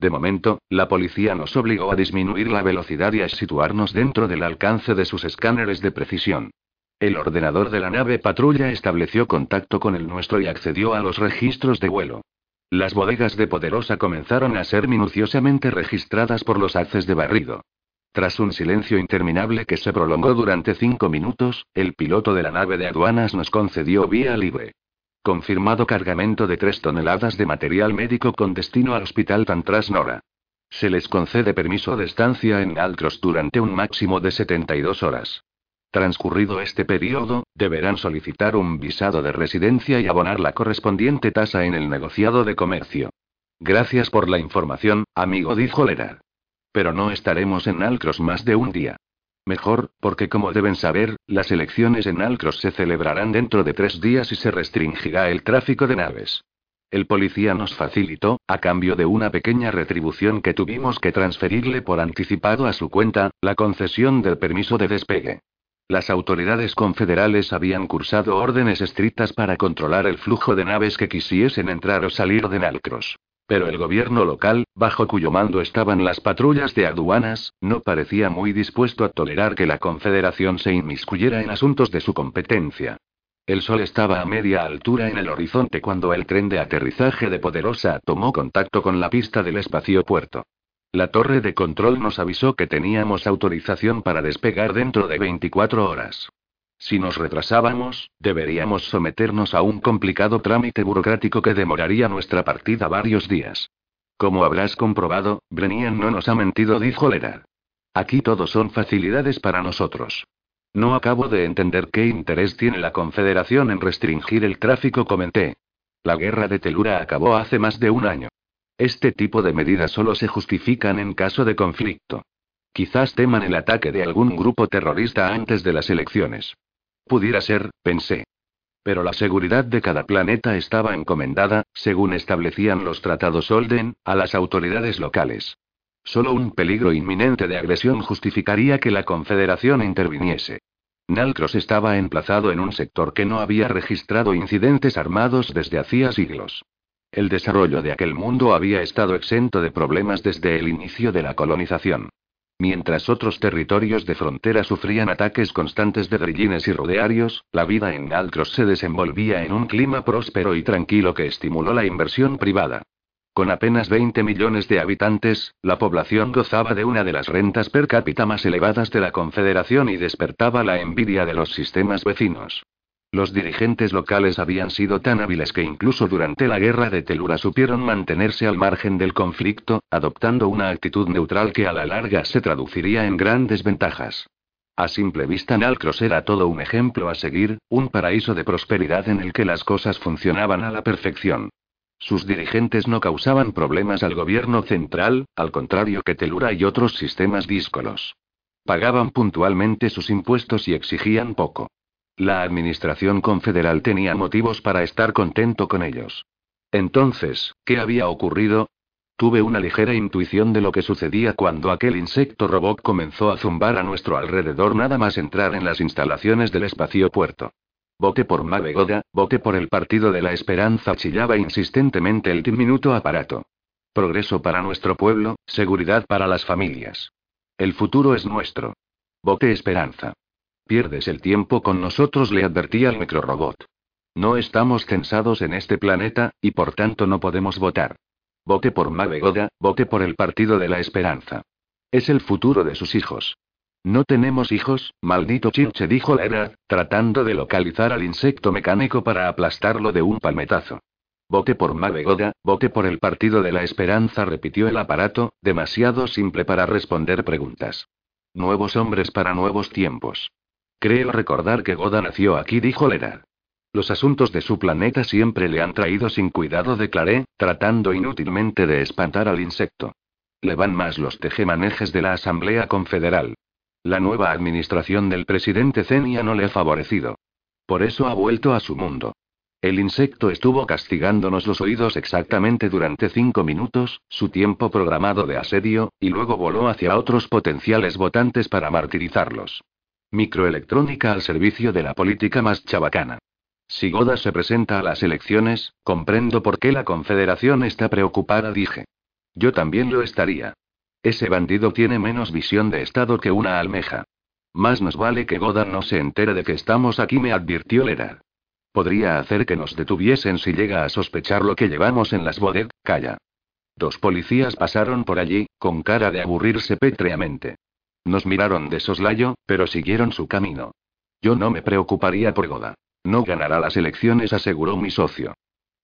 De momento, la policía nos obligó a disminuir la velocidad y a situarnos dentro del alcance de sus escáneres de precisión. El ordenador de la nave patrulla estableció contacto con el nuestro y accedió a los registros de vuelo. Las bodegas de Poderosa comenzaron a ser minuciosamente registradas por los haces de barrido. Tras un silencio interminable que se prolongó durante 5 minutos, el piloto de la nave de aduanas nos concedió vía libre. Confirmado cargamento de 3 toneladas de material médico con destino al hospital Tantras Nora. Se les concede permiso de estancia en Nalcros durante un máximo de 72 horas. Transcurrido este periodo, deberán solicitar un visado de residencia y abonar la correspondiente tasa en el negociado de comercio. Gracias por la información, amigo, dijo Lera. Pero no estaremos en Nalcros más de un día. Mejor, porque como deben saber, las elecciones en Nalcros se celebrarán dentro de 3 días y se restringirá el tráfico de naves. El policía nos facilitó, a cambio de una pequeña retribución que tuvimos que transferirle por anticipado a su cuenta, la concesión del permiso de despegue. Las autoridades confederales habían cursado órdenes estrictas para controlar el flujo de naves que quisiesen entrar o salir de Nalcros. Pero el gobierno local, bajo cuyo mando estaban las patrullas de aduanas, no parecía muy dispuesto a tolerar que la Confederación se inmiscuyera en asuntos de su competencia. El sol estaba a media altura en el horizonte cuando el tren de aterrizaje de Poderosa tomó contacto con la pista del espaciopuerto. La torre de control nos avisó que teníamos autorización para despegar dentro de 24 horas. Si nos retrasábamos, deberíamos someternos a un complicado trámite burocrático que demoraría nuestra partida varios días. Como habrás comprobado, Brennan no nos ha mentido, dijo Lera. Aquí todo son facilidades para nosotros. No acabo de entender qué interés tiene la Confederación en restringir el tráfico, comenté. La guerra de Telura acabó hace más de un año. Este tipo de medidas solo se justifican en caso de conflicto. Quizás teman el ataque de algún grupo terrorista antes de las elecciones. Pudiera ser, pensé. Pero la seguridad de cada planeta estaba encomendada, según establecían los tratados Olden, a las autoridades locales. Solo un peligro inminente de agresión justificaría que la Confederación interviniese. Nalcros estaba emplazado en un sector que no había registrado incidentes armados desde hacía siglos. El desarrollo de aquel mundo había estado exento de problemas desde el inicio de la colonización. Mientras otros territorios de frontera sufrían ataques constantes de drillines y rodearios, la vida en Nalcros se desenvolvía en un clima próspero y tranquilo que estimuló la inversión privada. Con apenas 20 millones de habitantes, la población gozaba de una de las rentas per cápita más elevadas de la Confederación y despertaba la envidia de los sistemas vecinos. Los dirigentes locales habían sido tan hábiles que incluso durante la guerra de Telura supieron mantenerse al margen del conflicto, adoptando una actitud neutral que a la larga se traduciría en grandes ventajas. A simple vista Nalcros era todo un ejemplo a seguir, un paraíso de prosperidad en el que las cosas funcionaban a la perfección. Sus dirigentes no causaban problemas al gobierno central, al contrario que Telura y otros sistemas díscolos. Pagaban puntualmente sus impuestos y exigían poco. La administración confederal tenía motivos para estar contento con ellos. Entonces, ¿qué había ocurrido? Tuve una ligera intuición de lo que sucedía cuando aquel insecto robot comenzó a zumbar a nuestro alrededor nada más entrar en las instalaciones del espaciopuerto. Vote por Mave Goda, vote por el Partido de la Esperanza, chillaba insistentemente el diminuto aparato. Progreso para nuestro pueblo, seguridad para las familias. El futuro es nuestro. Vote Esperanza. Pierdes el tiempo con nosotros, le advertía el microrobot. No estamos censados en este planeta, y por tanto no podemos votar. Vote por Mave Goda, vote por el Partido de la Esperanza. Es el futuro de sus hijos. No tenemos hijos, maldito chirche, dijo Lera, tratando de localizar al insecto mecánico para aplastarlo de un palmetazo. Vote por Mave Goda, vote por el Partido de la Esperanza, repitió el aparato, demasiado simple para responder preguntas. Nuevos hombres para nuevos tiempos. Creo recordar que Goda nació aquí, dijo Lera. Los asuntos de su planeta siempre le han traído sin cuidado, declaré, tratando inútilmente de espantar al insecto. Le van más los tejemanejes de la Asamblea Confederal. La nueva administración del presidente Zenia no le ha favorecido. Por eso ha vuelto a su mundo. El insecto estuvo castigándonos los oídos exactamente durante 5 minutos, su tiempo programado de asedio, y luego voló hacia otros potenciales votantes para martirizarlos. Microelectrónica al servicio de la política más chabacana. Si Goda se presenta a las elecciones, comprendo por qué la Confederación está preocupada, dije. Yo también lo estaría. Ese bandido tiene menos visión de Estado que una almeja. Más nos vale que Goda no se entere de que estamos aquí, me advirtió Lera. Podría hacer que nos detuviesen si llega a sospechar lo que llevamos en las bodegas. Calla. 2 policías pasaron por allí, con cara de aburrirse pétreamente. Nos miraron de soslayo, pero siguieron su camino. Yo no me preocuparía por Goda. No ganará las elecciones, aseguró mi socio.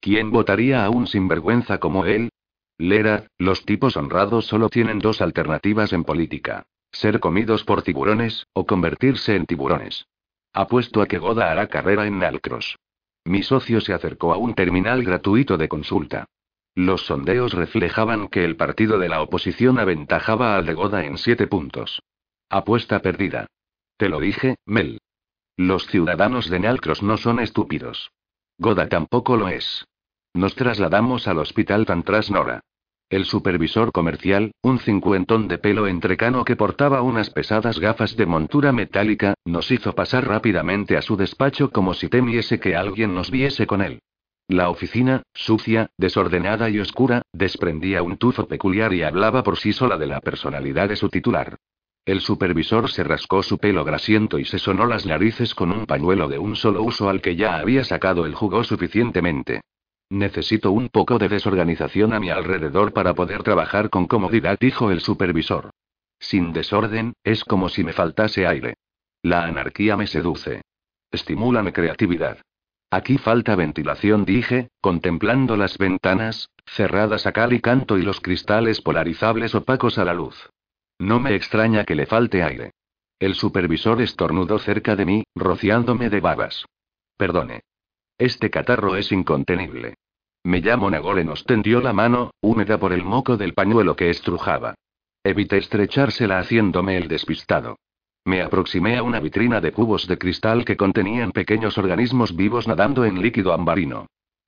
¿Quién votaría a un sinvergüenza como él? Lera, los tipos honrados solo tienen 2 alternativas en política. Ser comidos por tiburones, o convertirse en tiburones. Apuesto a que Goda hará carrera en Nalcros. Mi socio se acercó a un terminal gratuito de consulta. Los sondeos reflejaban que el partido de la oposición aventajaba al de Goda en 7 puntos. Apuesta perdida. Te lo dije, Mel. Los ciudadanos de Nalcros no son estúpidos. Goda tampoco lo es. Nos trasladamos al hospital Tantras Nora. El supervisor comercial, un cincuentón de pelo entrecano que portaba unas pesadas gafas de montura metálica, nos hizo pasar rápidamente a su despacho como si temiese que alguien nos viese con él. La oficina, sucia, desordenada y oscura, desprendía un tufo peculiar y hablaba por sí sola de la personalidad de su titular. El supervisor se rascó su pelo grasiento y se sonó las narices con un pañuelo de un solo uso al que ya había sacado el jugo suficientemente. Necesito un poco de desorganización a mi alrededor para poder trabajar con comodidad, dijo el supervisor. Sin desorden, es como si me faltase aire. La anarquía me seduce. Estimula mi creatividad. Aquí falta ventilación, dije, contemplando las ventanas, cerradas a cal y canto y los cristales polarizables opacos a la luz. No me extraña que le falte aire. El supervisor estornudó cerca de mí, rociándome de babas. Perdone. Este catarro es incontenible. Me llamo Nagore, nos tendió la mano, húmeda por el moco del pañuelo que estrujaba. Evité estrechársela haciéndome el despistado. Me aproximé a una vitrina de cubos de cristal que contenían pequeños organismos vivos nadando en líquido ambarino.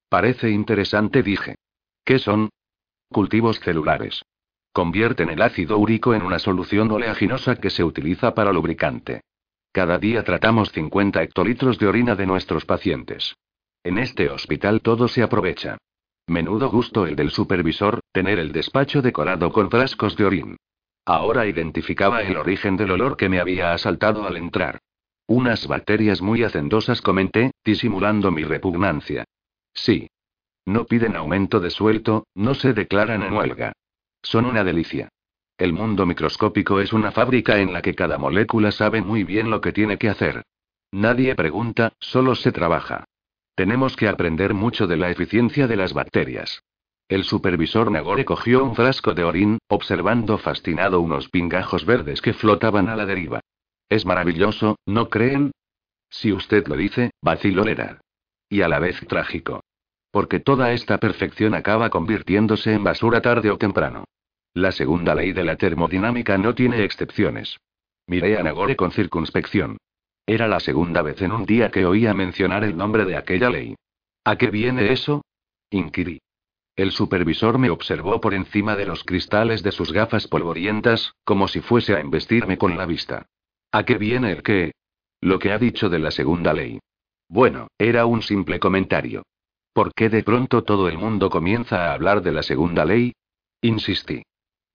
Parece interesante, dije. ¿Qué son? Cultivos celulares. Convierten el ácido úrico en una solución oleaginosa que se utiliza para lubricante. Cada día tratamos 50 hectolitros de orina de nuestros pacientes. En este hospital todo se aprovecha. Menudo gusto el del supervisor, tener el despacho decorado con frascos de orín. Ahora identificaba el origen del olor que me había asaltado al entrar. Unas bacterias muy hacendosas, comenté, disimulando mi repugnancia. Sí. No piden aumento de sueldo, no se declaran en huelga. Son una delicia. El mundo microscópico es una fábrica en la que cada molécula sabe muy bien lo que tiene que hacer. Nadie pregunta, solo se trabaja. Tenemos que aprender mucho de la eficiencia de las bacterias. El supervisor Nagore cogió un frasco de orín, observando fascinado unos pingajos verdes que flotaban a la deriva. Es maravilloso, ¿no creen? Si usted lo dice, vaciló Lera. Y a la vez trágico. Porque toda esta perfección acaba convirtiéndose en basura tarde o temprano. La segunda ley de la termodinámica no tiene excepciones. Miré a Nagore con circunspección. Era la segunda vez en un día que oía mencionar el nombre de aquella ley. ¿A qué viene eso? Inquirí. El supervisor me observó por encima de los cristales de sus gafas polvorientas, como si fuese a embestirme con la vista. ¿A qué viene el qué? Lo que ha dicho de la segunda ley. Bueno, era un simple comentario. ¿Por qué de pronto todo el mundo comienza a hablar de la segunda ley? Insistí.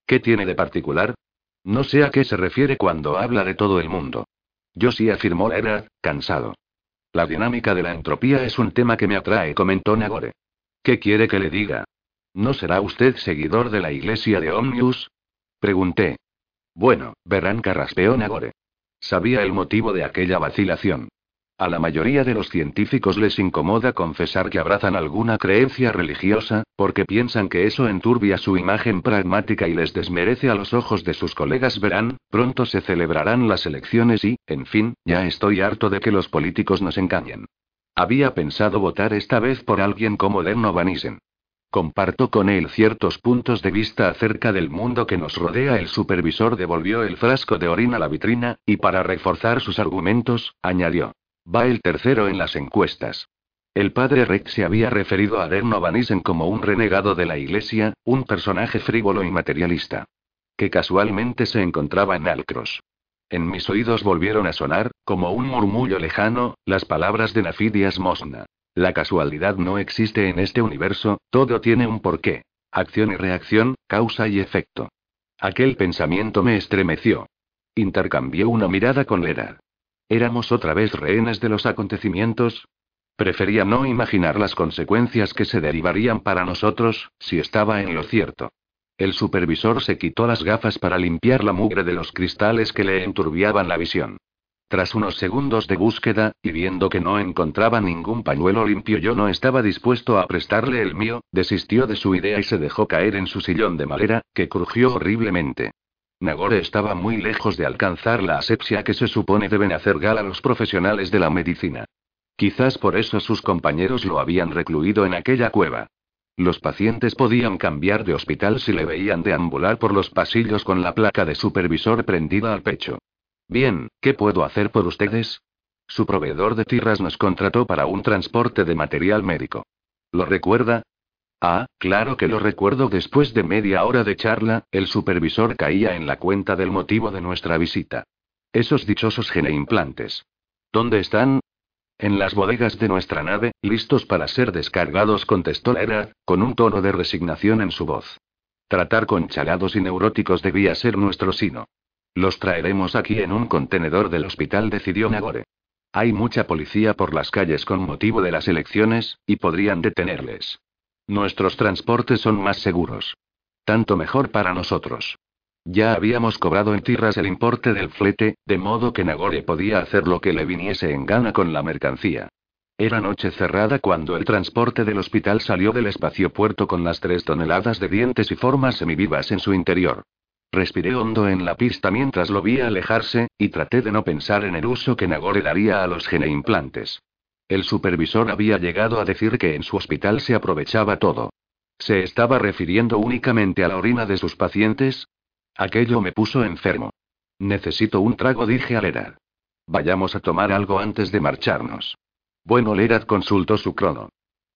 ¿Qué tiene de particular? No sé a qué se refiere cuando habla de todo el mundo. Yo sí, afirmó Lera, cansado. La dinámica de la entropía es un tema que me atrae, comentó Nagore. ¿Qué quiere que le diga? ¿No será usted seguidor de la iglesia de Omnius? Pregunté. Bueno, verán, carraspeó Nagore. Sabía el motivo de aquella vacilación. A la mayoría de los científicos les incomoda confesar que abrazan alguna creencia religiosa, porque piensan que eso enturbia su imagen pragmática y les desmerece a los ojos de sus colegas. Verán, pronto se celebrarán las elecciones y, en fin, ya estoy harto de que los políticos nos engañen. Había pensado votar esta vez por alguien como Derno Vanisen. Comparto con él ciertos puntos de vista acerca del mundo que nos rodea. El supervisor devolvió el frasco de orina a la vitrina, y para reforzar sus argumentos, añadió. Va el tercero en las encuestas. El padre Rect se había referido a Derno Vanisen como un renegado de la iglesia, un personaje frívolo y materialista. Que casualmente se encontraba en Nalcros. En mis oídos volvieron a sonar, como un murmullo lejano, las palabras de Narfidias Mosna. La casualidad no existe en este universo, todo tiene un porqué. Acción y reacción, causa y efecto. Aquel pensamiento me estremeció. Intercambié una mirada con Lera. ¿Éramos otra vez rehenes de los acontecimientos? Prefería no imaginar las consecuencias que se derivarían para nosotros, si estaba en lo cierto. El supervisor se quitó las gafas para limpiar la mugre de los cristales que le enturbiaban la visión. Tras unos segundos de búsqueda, y viendo que no encontraba ningún pañuelo limpio, yo no estaba dispuesto a prestarle el mío, desistió de su idea y se dejó caer en su sillón de madera, que crujió horriblemente. Nagore estaba muy lejos de alcanzar la asepsia que se supone deben hacer gala los profesionales de la medicina. Quizás por eso sus compañeros lo habían recluido en aquella cueva. Los pacientes podían cambiar de hospital si le veían deambular por los pasillos con la placa de supervisor prendida al pecho. Bien, ¿qué puedo hacer por ustedes? Su proveedor de Tirras nos contrató para un transporte de material médico. ¿Lo recuerda? Ah, claro que lo recuerdo. Después de media hora de charla, el supervisor caía en la cuenta del motivo de nuestra visita. Esos dichosos geneimplantes. ¿Dónde están? En las bodegas de nuestra nave, listos para ser descargados, contestó Lera, con un tono de resignación en su voz. Tratar con chalados y neuróticos debía ser nuestro sino. Los traeremos aquí en un contenedor del hospital, decidió Nagore. Hay mucha policía por las calles con motivo de las elecciones, y podrían detenerles. Nuestros transportes son más seguros. Tanto mejor para nosotros. Ya habíamos cobrado en Tirras el importe del flete, de modo que Nagore podía hacer lo que le viniese en gana con la mercancía. Era noche cerrada cuando el transporte del hospital salió del espaciopuerto con las 3 toneladas de dientes y formas semivivas en su interior. Respiré hondo en la pista mientras lo vi alejarse, y traté de no pensar en el uso que Nagore daría a los geneimplantes. El supervisor había llegado a decir que en su hospital se aprovechaba todo. ¿Se estaba refiriendo únicamente a la orina de sus pacientes? Aquello me puso enfermo. Necesito un trago, dije a Lera. Vayamos a tomar algo antes de marcharnos. Bueno, Lera consultó su crono.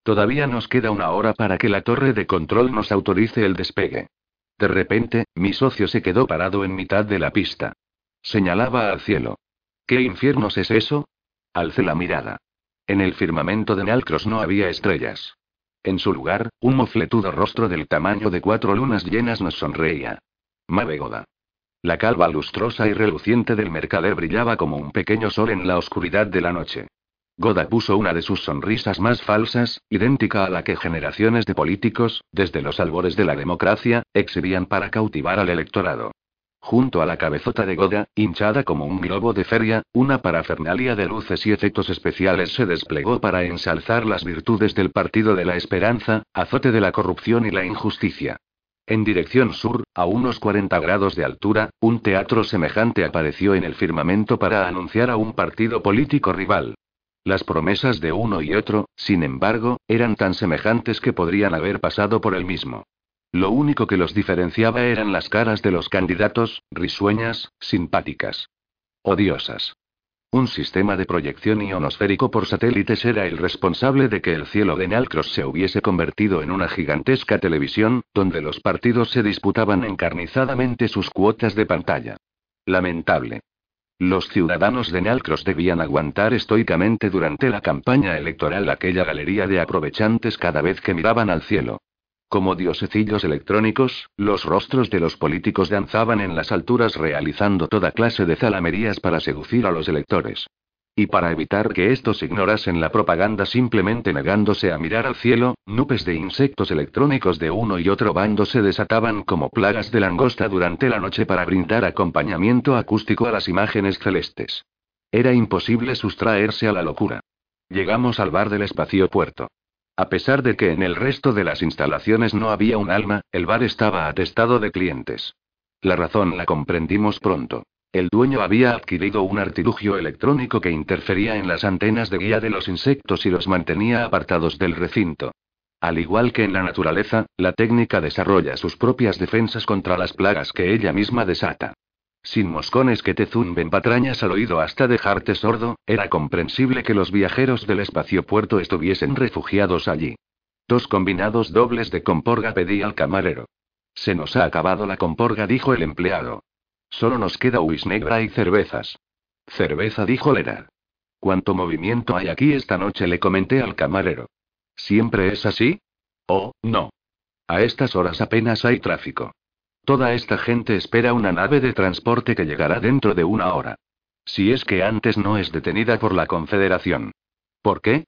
Todavía nos queda 1 hora para que la torre de control nos autorice el despegue. De repente, mi socio se quedó parado en mitad de la pista. Señalaba al cielo. ¿Qué infiernos es eso? Alcé la mirada. En el firmamento de Nalcros no había estrellas. En su lugar, un mofletudo rostro del tamaño de 4 lunas llenas nos sonreía. Mave Goda. La calva lustrosa y reluciente del mercader brillaba como un pequeño sol en la oscuridad de la noche. Goda puso una de sus sonrisas más falsas, idéntica a la que generaciones de políticos, desde los albores de la democracia, exhibían para cautivar al electorado. Junto a la cabezota de Goda, hinchada como un globo de feria, una parafernalia de luces y efectos especiales se desplegó para ensalzar las virtudes del Partido de la Esperanza, azote de la corrupción y la injusticia. En dirección sur, a unos 40 grados de altura, un teatro semejante apareció en el firmamento para anunciar a un partido político rival. Las promesas de uno y otro, sin embargo, eran tan semejantes que podrían haber pasado por el mismo. Lo único que los diferenciaba eran las caras de los candidatos, risueñas, simpáticas. Odiosas. Un sistema de proyección ionosférico por satélites era el responsable de que el cielo de Nalcros se hubiese convertido en una gigantesca televisión, donde los partidos se disputaban encarnizadamente sus cuotas de pantalla. Lamentable. Los ciudadanos de Nalcros debían aguantar estoicamente durante la campaña electoral aquella galería de aprovechantes cada vez que miraban al cielo. Como diosecillos electrónicos, los rostros de los políticos danzaban en las alturas realizando toda clase de zalamerías para seducir a los electores. Y para evitar que estos ignorasen la propaganda simplemente negándose a mirar al cielo, nubes de insectos electrónicos de uno y otro bando se desataban como plagas de langosta durante la noche para brindar acompañamiento acústico a las imágenes celestes. Era imposible sustraerse a la locura. Llegamos al bar del espacio puerto. A pesar de que en el resto de las instalaciones no había un alma, el bar estaba atestado de clientes. La razón la comprendimos pronto. El dueño había adquirido un artilugio electrónico que interfería en las antenas de guía de los insectos y los mantenía apartados del recinto. Al igual que en la naturaleza, la técnica desarrolla sus propias defensas contra las plagas que ella misma desata. Sin moscones que te zumben patrañas al oído hasta dejarte sordo, era comprensible que los viajeros del espaciopuerto estuviesen refugiados allí. Dos combinados dobles de comporga pedí al camarero. «Se nos ha acabado la comporga», dijo el empleado. «Solo nos queda huis negra y cervezas». «Cerveza», dijo Lera. «¿Cuánto movimiento hay aquí esta noche?», le comenté al camarero. «¿Siempre es así?» «Oh, no. A estas horas apenas hay tráfico. Toda esta gente espera una nave de transporte que llegará dentro de una hora. Si es que antes no es detenida por la Confederación». «¿Por qué?»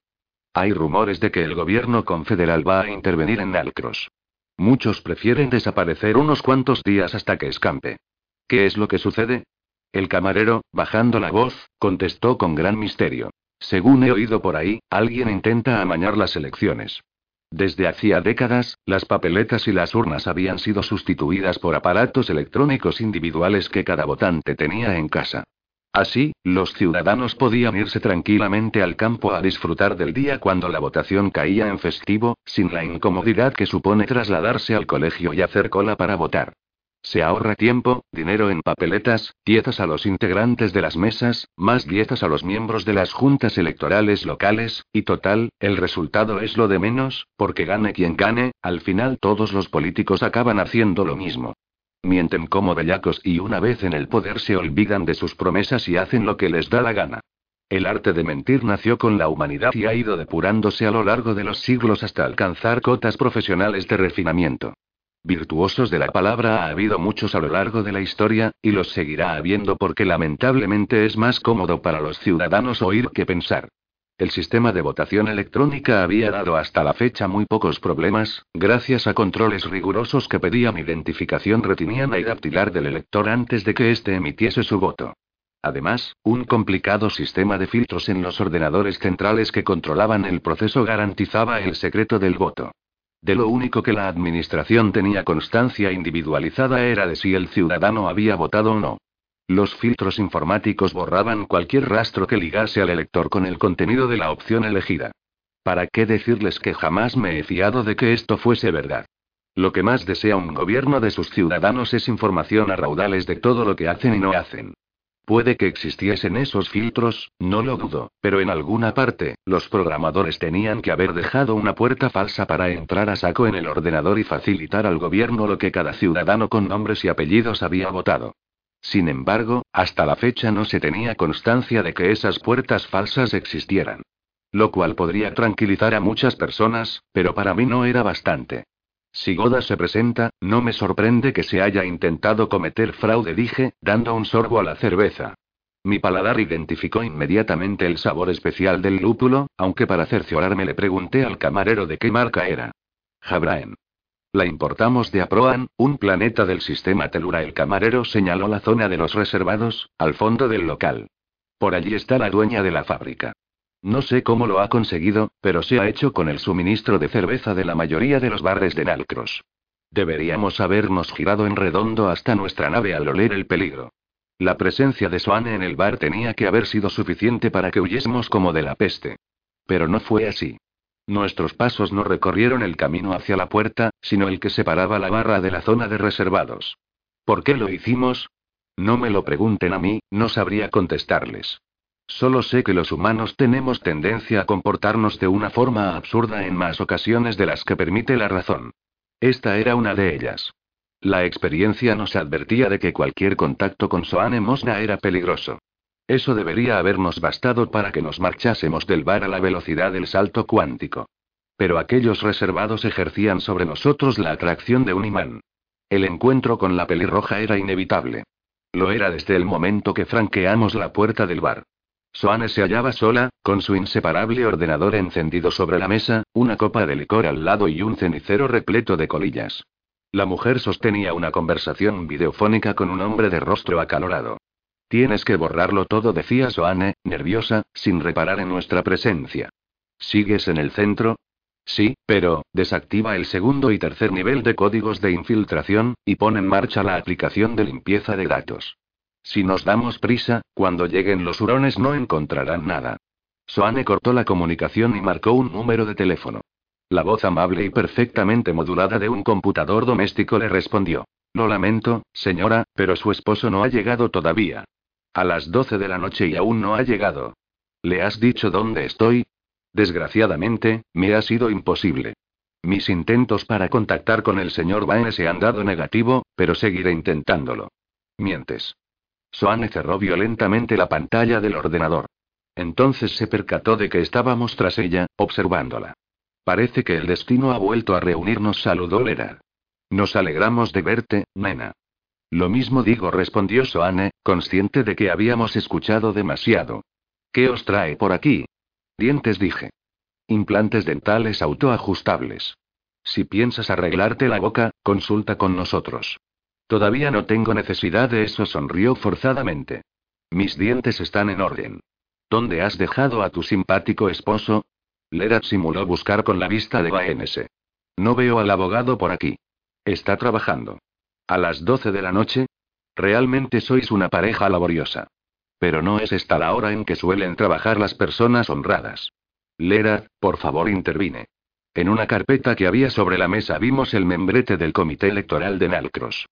«Hay rumores de que el gobierno confederal va a intervenir en Nalcros. Muchos prefieren desaparecer unos cuantos días hasta que escampe». «¿Qué es lo que sucede?» El camarero, bajando la voz, contestó con gran misterio. «Según he oído por ahí, alguien intenta amañar las elecciones». Desde hacía décadas, las papeletas y las urnas habían sido sustituidas por aparatos electrónicos individuales que cada votante tenía en casa. Así, los ciudadanos podían irse tranquilamente al campo a disfrutar del día cuando la votación caía en festivo, sin la incomodidad que supone trasladarse al colegio y hacer cola para votar. Se ahorra tiempo, dinero en papeletas, dietas a los integrantes de las mesas, más dietas a los miembros de las juntas electorales locales, y total, el resultado es lo de menos, porque gane quien gane, al final todos los políticos acaban haciendo lo mismo. Mienten como bellacos y una vez en el poder se olvidan de sus promesas y hacen lo que les da la gana. El arte de mentir nació con la humanidad y ha ido depurándose a lo largo de los siglos hasta alcanzar cotas profesionales de refinamiento. Virtuosos de la palabra ha habido muchos a lo largo de la historia, y los seguirá habiendo porque lamentablemente es más cómodo para los ciudadanos oír que pensar. El sistema de votación electrónica había dado hasta la fecha muy pocos problemas, gracias a controles rigurosos que pedían identificación retiniana y dactilar del elector antes de que éste emitiese su voto. Además, un complicado sistema de filtros en los ordenadores centrales que controlaban el proceso garantizaba el secreto del voto. De lo único que la administración tenía constancia individualizada era de si el ciudadano había votado o no. Los filtros informáticos borraban cualquier rastro que ligase al elector con el contenido de la opción elegida. ¿Para qué decirles que jamás me he fiado de que esto fuese verdad? Lo que más desea un gobierno de sus ciudadanos es información a raudales de todo lo que hacen y no hacen. Puede que existiesen esos filtros, no lo dudo, pero en alguna parte, los programadores tenían que haber dejado una puerta falsa para entrar a saco en el ordenador y facilitar al gobierno lo que cada ciudadano con nombres y apellidos había votado. Sin embargo, hasta la fecha no se tenía constancia de que esas puertas falsas existieran. Lo cual podría tranquilizar a muchas personas, pero para mí no era bastante. Si Goda se presenta, no me sorprende que se haya intentado cometer fraude, dije, dando un sorbo a la cerveza. Mi paladar identificó inmediatamente el sabor especial del lúpulo, aunque para cerciorarme le pregunté al camarero de qué marca era. Jabraen. La importamos de Aproan, un planeta del sistema Telura. El camarero señaló la zona de los reservados, al fondo del local. Por allí está la dueña de la fábrica. No sé cómo lo ha conseguido, pero se ha hecho con el suministro de cerveza de la mayoría de los bares de Nalcros. Deberíamos habernos girado en redondo hasta nuestra nave al oler el peligro. La presencia de Soane en el bar tenía que haber sido suficiente para que huyésemos como de la peste. Pero no fue así. Nuestros pasos no recorrieron el camino hacia la puerta, sino el que separaba la barra de la zona de reservados. ¿Por qué lo hicimos? No me lo pregunten a mí, no sabría contestarles. Solo sé que los humanos tenemos tendencia a comportarnos de una forma absurda en más ocasiones de las que permite la razón. Esta era una de ellas. La experiencia nos advertía de que cualquier contacto con Soane Mosna era peligroso. Eso debería habernos bastado para que nos marchásemos del bar a la velocidad del salto cuántico. Pero aquellos reservados ejercían sobre nosotros la atracción de un imán. El encuentro con la pelirroja era inevitable. Lo era desde el momento que franqueamos la puerta del bar. Soane se hallaba sola, con su inseparable ordenador encendido sobre la mesa, una copa de licor al lado y un cenicero repleto de colillas. La mujer sostenía una conversación videofónica con un hombre de rostro acalorado. «Tienes que borrarlo todo», decía Soane, nerviosa, sin reparar en nuestra presencia. «¿Sigues en el centro?» «Sí, pero desactiva el segundo y tercer nivel de códigos de infiltración, y pon en marcha la aplicación de limpieza de datos. Si nos damos prisa, cuando lleguen los hurones no encontrarán nada». Soane cortó la comunicación y marcó un número de teléfono. La voz amable y perfectamente modulada de un computador doméstico le respondió: «Lo lamento, señora, pero su esposo no ha llegado todavía. A las 12 de la noche y aún no ha llegado. ¿Le has dicho dónde estoy?» «Desgraciadamente, me ha sido imposible. Mis intentos para contactar con el señor Baenese han dado negativo, pero seguiré intentándolo». «Mientes». Soane cerró violentamente la pantalla del ordenador. Entonces se percató de que estábamos tras ella, observándola. «Parece que el destino ha vuelto a reunirnos», saludó Lera. «Nos alegramos de verte, nena». «Lo mismo digo», respondió Soane, consciente de que habíamos escuchado demasiado. «¿Qué os trae por aquí?» «Dientes», dije. «Implantes dentales autoajustables. Si piensas arreglarte la boca, consulta con nosotros». «Todavía no tengo necesidad de eso», sonrió forzadamente. «Mis dientes están en orden. ¿Dónde has dejado a tu simpático esposo?» Lera simuló buscar con la vista de Baenese. «No veo al abogado por aquí. Está trabajando. A las 12 de la noche. Realmente sois una pareja laboriosa. Pero no es esta la hora en que suelen trabajar las personas honradas». «Lera, por favor, intervine». En una carpeta que había sobre la mesa vimos el membrete del comité electoral de Nalcros.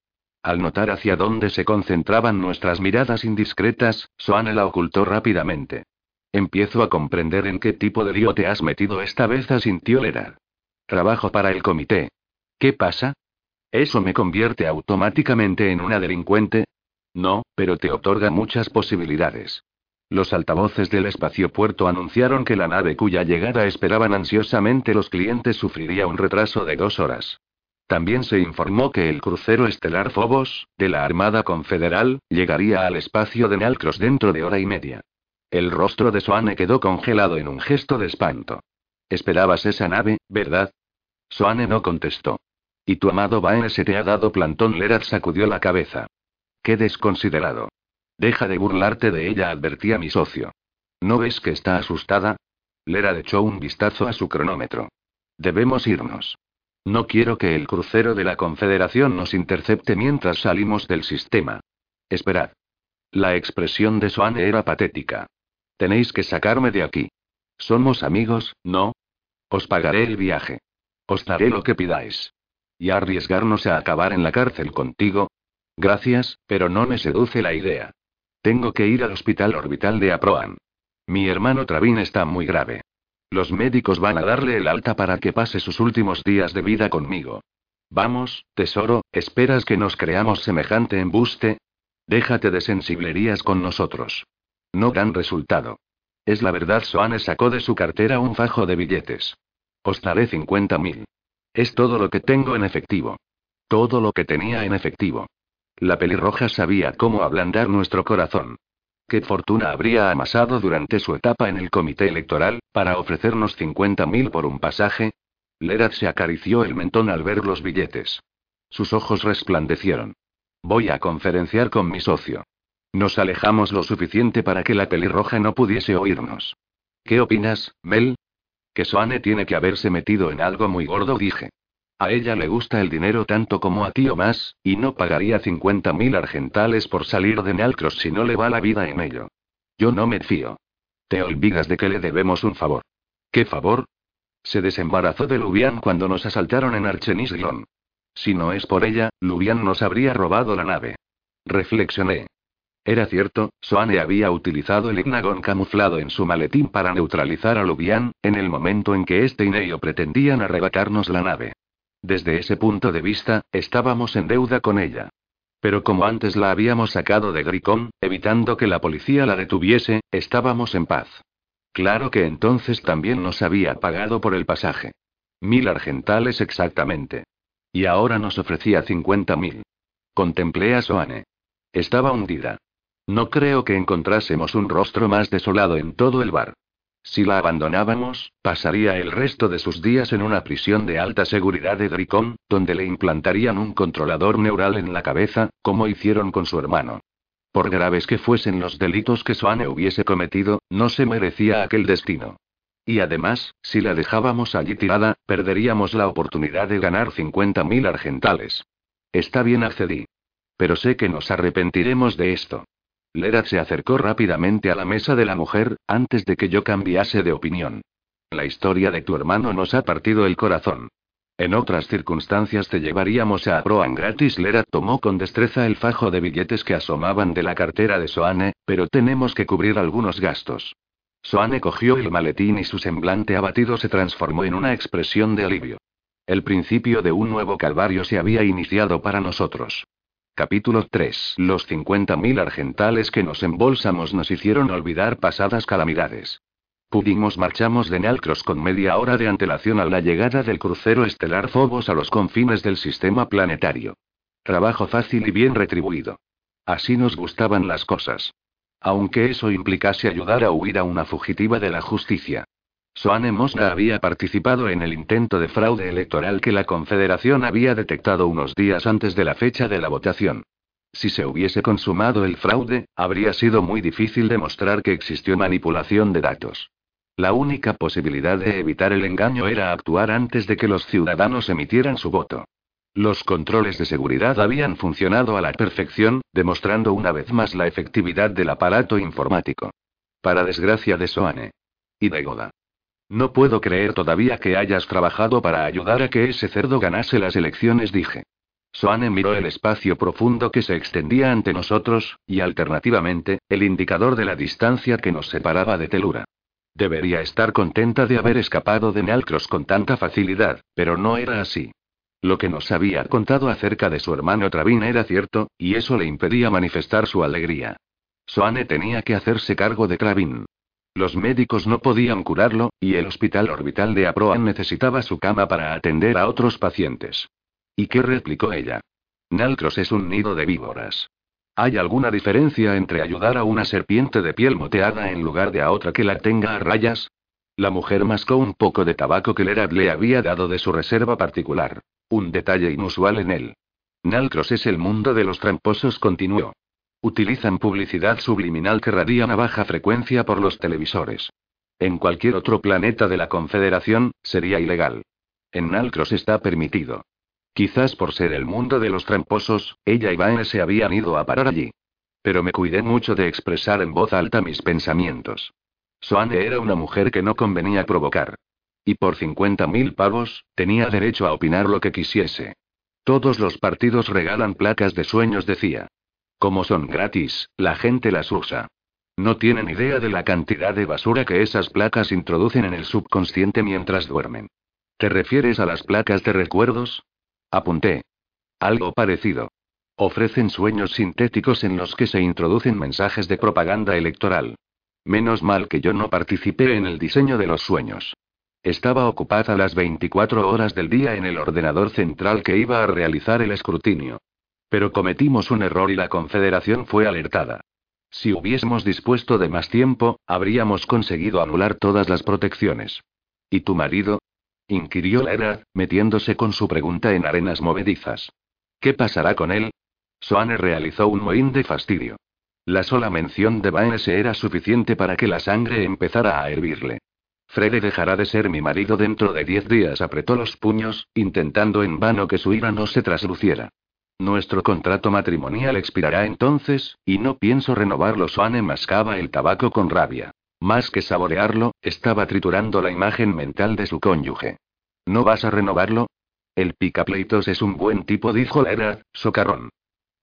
Al notar hacia dónde se concentraban nuestras miradas indiscretas, Soane la ocultó rápidamente. «Empiezo a comprender en qué tipo de lío te has metido esta vez», asintió Lera. «Trabajo para el comité. ¿Qué pasa? ¿Eso me convierte automáticamente en una delincuente?» «No, pero te otorga muchas posibilidades». Los altavoces del espaciopuerto anunciaron que la nave cuya llegada esperaban ansiosamente los clientes sufriría un retraso de 2 horas. También se informó que el crucero estelar Phobos, de la Armada Confederal, llegaría al espacio de Nalcros dentro de 1 hora y media. El rostro de Soane quedó congelado en un gesto de espanto. «Esperabas esa nave, ¿verdad?» Soane no contestó. «Y tu amado Baenese te ha dado plantón». Lera sacudió la cabeza. «Qué desconsiderado». «Deja de burlarte de ella», advertí a mi socio. «¿No ves que está asustada?» Lera echó un vistazo a su cronómetro. «Debemos irnos. No quiero que el crucero de la Confederación nos intercepte mientras salimos del sistema». «Esperad». La expresión de Soane era patética. «Tenéis que sacarme de aquí. Somos amigos, ¿no? Os pagaré el viaje. Os daré lo que pidáis. ¿Y arriesgarnos a acabar en la cárcel contigo? Gracias, pero no me seduce la idea. Tengo que ir al hospital orbital de Aproan. Mi hermano Travín está muy grave. Los médicos van a darle el alta para que pase sus últimos días de vida conmigo». «Vamos, tesoro, ¿esperas que nos creamos semejante embuste? Déjate de sensiblerías con nosotros. No dan resultado». «Es la verdad». Soane sacó de su cartera un fajo de billetes. «Os daré 50.000. Es todo lo que tengo en efectivo». Todo lo que tenía en efectivo. La pelirroja sabía cómo ablandar nuestro corazón. ¿Qué fortuna habría amasado durante su etapa en el comité electoral, para ofrecernos 50.000 por un pasaje? Lera se acarició el mentón al ver los billetes. Sus ojos resplandecieron. «Voy a conferenciar con mi socio». Nos alejamos lo suficiente para que la pelirroja no pudiese oírnos. «¿Qué opinas, Mel? Que Soane tiene que haberse metido en algo muy gordo», dije. A ella le gusta el dinero tanto como a ti o más, y no pagaría 50.000 argentales por salir de Nalcros si no le va la vida en ello. Yo no me fío. Te olvidas de que le debemos un favor. ¿Qué favor? Se desembarazó de Lubián cuando nos asaltaron en Archenisglon. Si no es por ella, Lubián nos habría robado la nave. Reflexioné. Era cierto, Soane había utilizado el hipnagón camuflado en su maletín para neutralizar a Lubián, en el momento en que este y Neyo pretendían arrebatarnos la nave. Desde ese punto de vista, estábamos en deuda con ella. Pero como antes la habíamos sacado de Dricón, evitando que la policía la detuviese, estábamos en paz. Claro que entonces también nos había pagado por el pasaje. 1.000 argentales exactamente. Y ahora nos ofrecía 50.000. Contemplé a Soane. Estaba hundida. No creo que encontrásemos un rostro más desolado en todo el bar. Si la abandonábamos, pasaría el resto de sus días en una prisión de alta seguridad de Dricón, donde le implantarían un controlador neural en la cabeza, como hicieron con su hermano. Por graves que fuesen los delitos que Soane hubiese cometido, no se merecía aquel destino. Y además, si la dejábamos allí tirada, perderíamos la oportunidad de ganar 50.000 argentales. Está bien, accedí. Pero sé que nos arrepentiremos de esto. Lera se acercó rápidamente a la mesa de la mujer, antes de que yo cambiase de opinión. La historia de tu hermano nos ha partido el corazón. En otras circunstancias te llevaríamos a Aproan gratis. Lera tomó con destreza el fajo de billetes que asomaban de la cartera de Soane, pero tenemos que cubrir algunos gastos. Soane cogió el maletín y su semblante abatido se transformó en una expresión de alivio. El principio de un nuevo calvario se había iniciado para nosotros. Capítulo 3. Los 50.000 argentales que nos embolsamos nos hicieron olvidar pasadas calamidades. Pudimos marchamos de Nalcros con media hora de antelación a la llegada del crucero estelar Phobos a los confines del sistema planetario. Trabajo fácil y bien retribuido. Así nos gustaban las cosas. Aunque eso implicase ayudar a huir a una fugitiva de la justicia. Soane Mosna había participado en el intento de fraude electoral que la Confederación había detectado unos días antes de la fecha de la votación. Si se hubiese consumado el fraude, habría sido muy difícil demostrar que existió manipulación de datos. La única posibilidad de evitar el engaño era actuar antes de que los ciudadanos emitieran su voto. Los controles de seguridad habían funcionado a la perfección, demostrando una vez más la efectividad del aparato informático. Para desgracia de Soane. Y de Goda. No puedo creer todavía que hayas trabajado para ayudar a que ese cerdo ganase las elecciones, dije. Soane miró el espacio profundo que se extendía ante nosotros, y alternativamente, el indicador de la distancia que nos separaba de Telura. Debería estar contenta de haber escapado de Nalcros con tanta facilidad, pero no era así. Lo que nos había contado acerca de su hermano Travín era cierto, y eso le impedía manifestar su alegría. Soane tenía que hacerse cargo de Travín. Los médicos no podían curarlo, y el hospital orbital de Aproan necesitaba su cama para atender a otros pacientes. ¿Y qué replicó ella? Nalcros es un nido de víboras. ¿Hay alguna diferencia entre ayudar a una serpiente de piel moteada en lugar de a otra que la tenga a rayas? La mujer mascó un poco de tabaco que Lera le había dado de su reserva particular. Un detalle inusual en él. Nalcros es el mundo de los tramposos, continuó. Utilizan publicidad subliminal que radian a baja frecuencia por los televisores. En cualquier otro planeta de la Confederación, sería ilegal. En Nalcros está permitido. Quizás por ser el mundo de los tramposos, ella y Baenese habían ido a parar allí. Pero me cuidé mucho de expresar en voz alta mis pensamientos. Soane era una mujer que no convenía provocar. Y por 50.000 pavos, tenía derecho a opinar lo que quisiese. Todos los partidos regalan placas de sueños, decía. Como son gratis, la gente las usa. No tienen idea de la cantidad de basura que esas placas introducen en el subconsciente mientras duermen. ¿Te refieres a las placas de recuerdos? Apunté. Algo parecido. Ofrecen sueños sintéticos en los que se introducen mensajes de propaganda electoral. Menos mal que yo no participé en el diseño de los sueños. Estaba ocupada las 24 horas del día en el ordenador central que iba a realizar el escrutinio. Pero cometimos un error y la Confederación fue alertada. Si hubiésemos dispuesto de más tiempo, habríamos conseguido anular todas las protecciones. ¿Y tu marido? Inquirió Lera, metiéndose con su pregunta en arenas movedizas. ¿Qué pasará con él? Soane realizó un mohín de fastidio. La sola mención de Baenese era suficiente para que la sangre empezara a hervirle. Frere dejará de ser mi marido dentro de 10 días. Apretó los puños, intentando en vano que su ira no se trasluciera. Nuestro contrato matrimonial expirará entonces, y no pienso renovarlo. Soane mascaba el tabaco con rabia. Más que saborearlo, estaba triturando la imagen mental de su cónyuge. ¿No vas a renovarlo? El picapleitos es un buen tipo, dijo Lera, socarrón.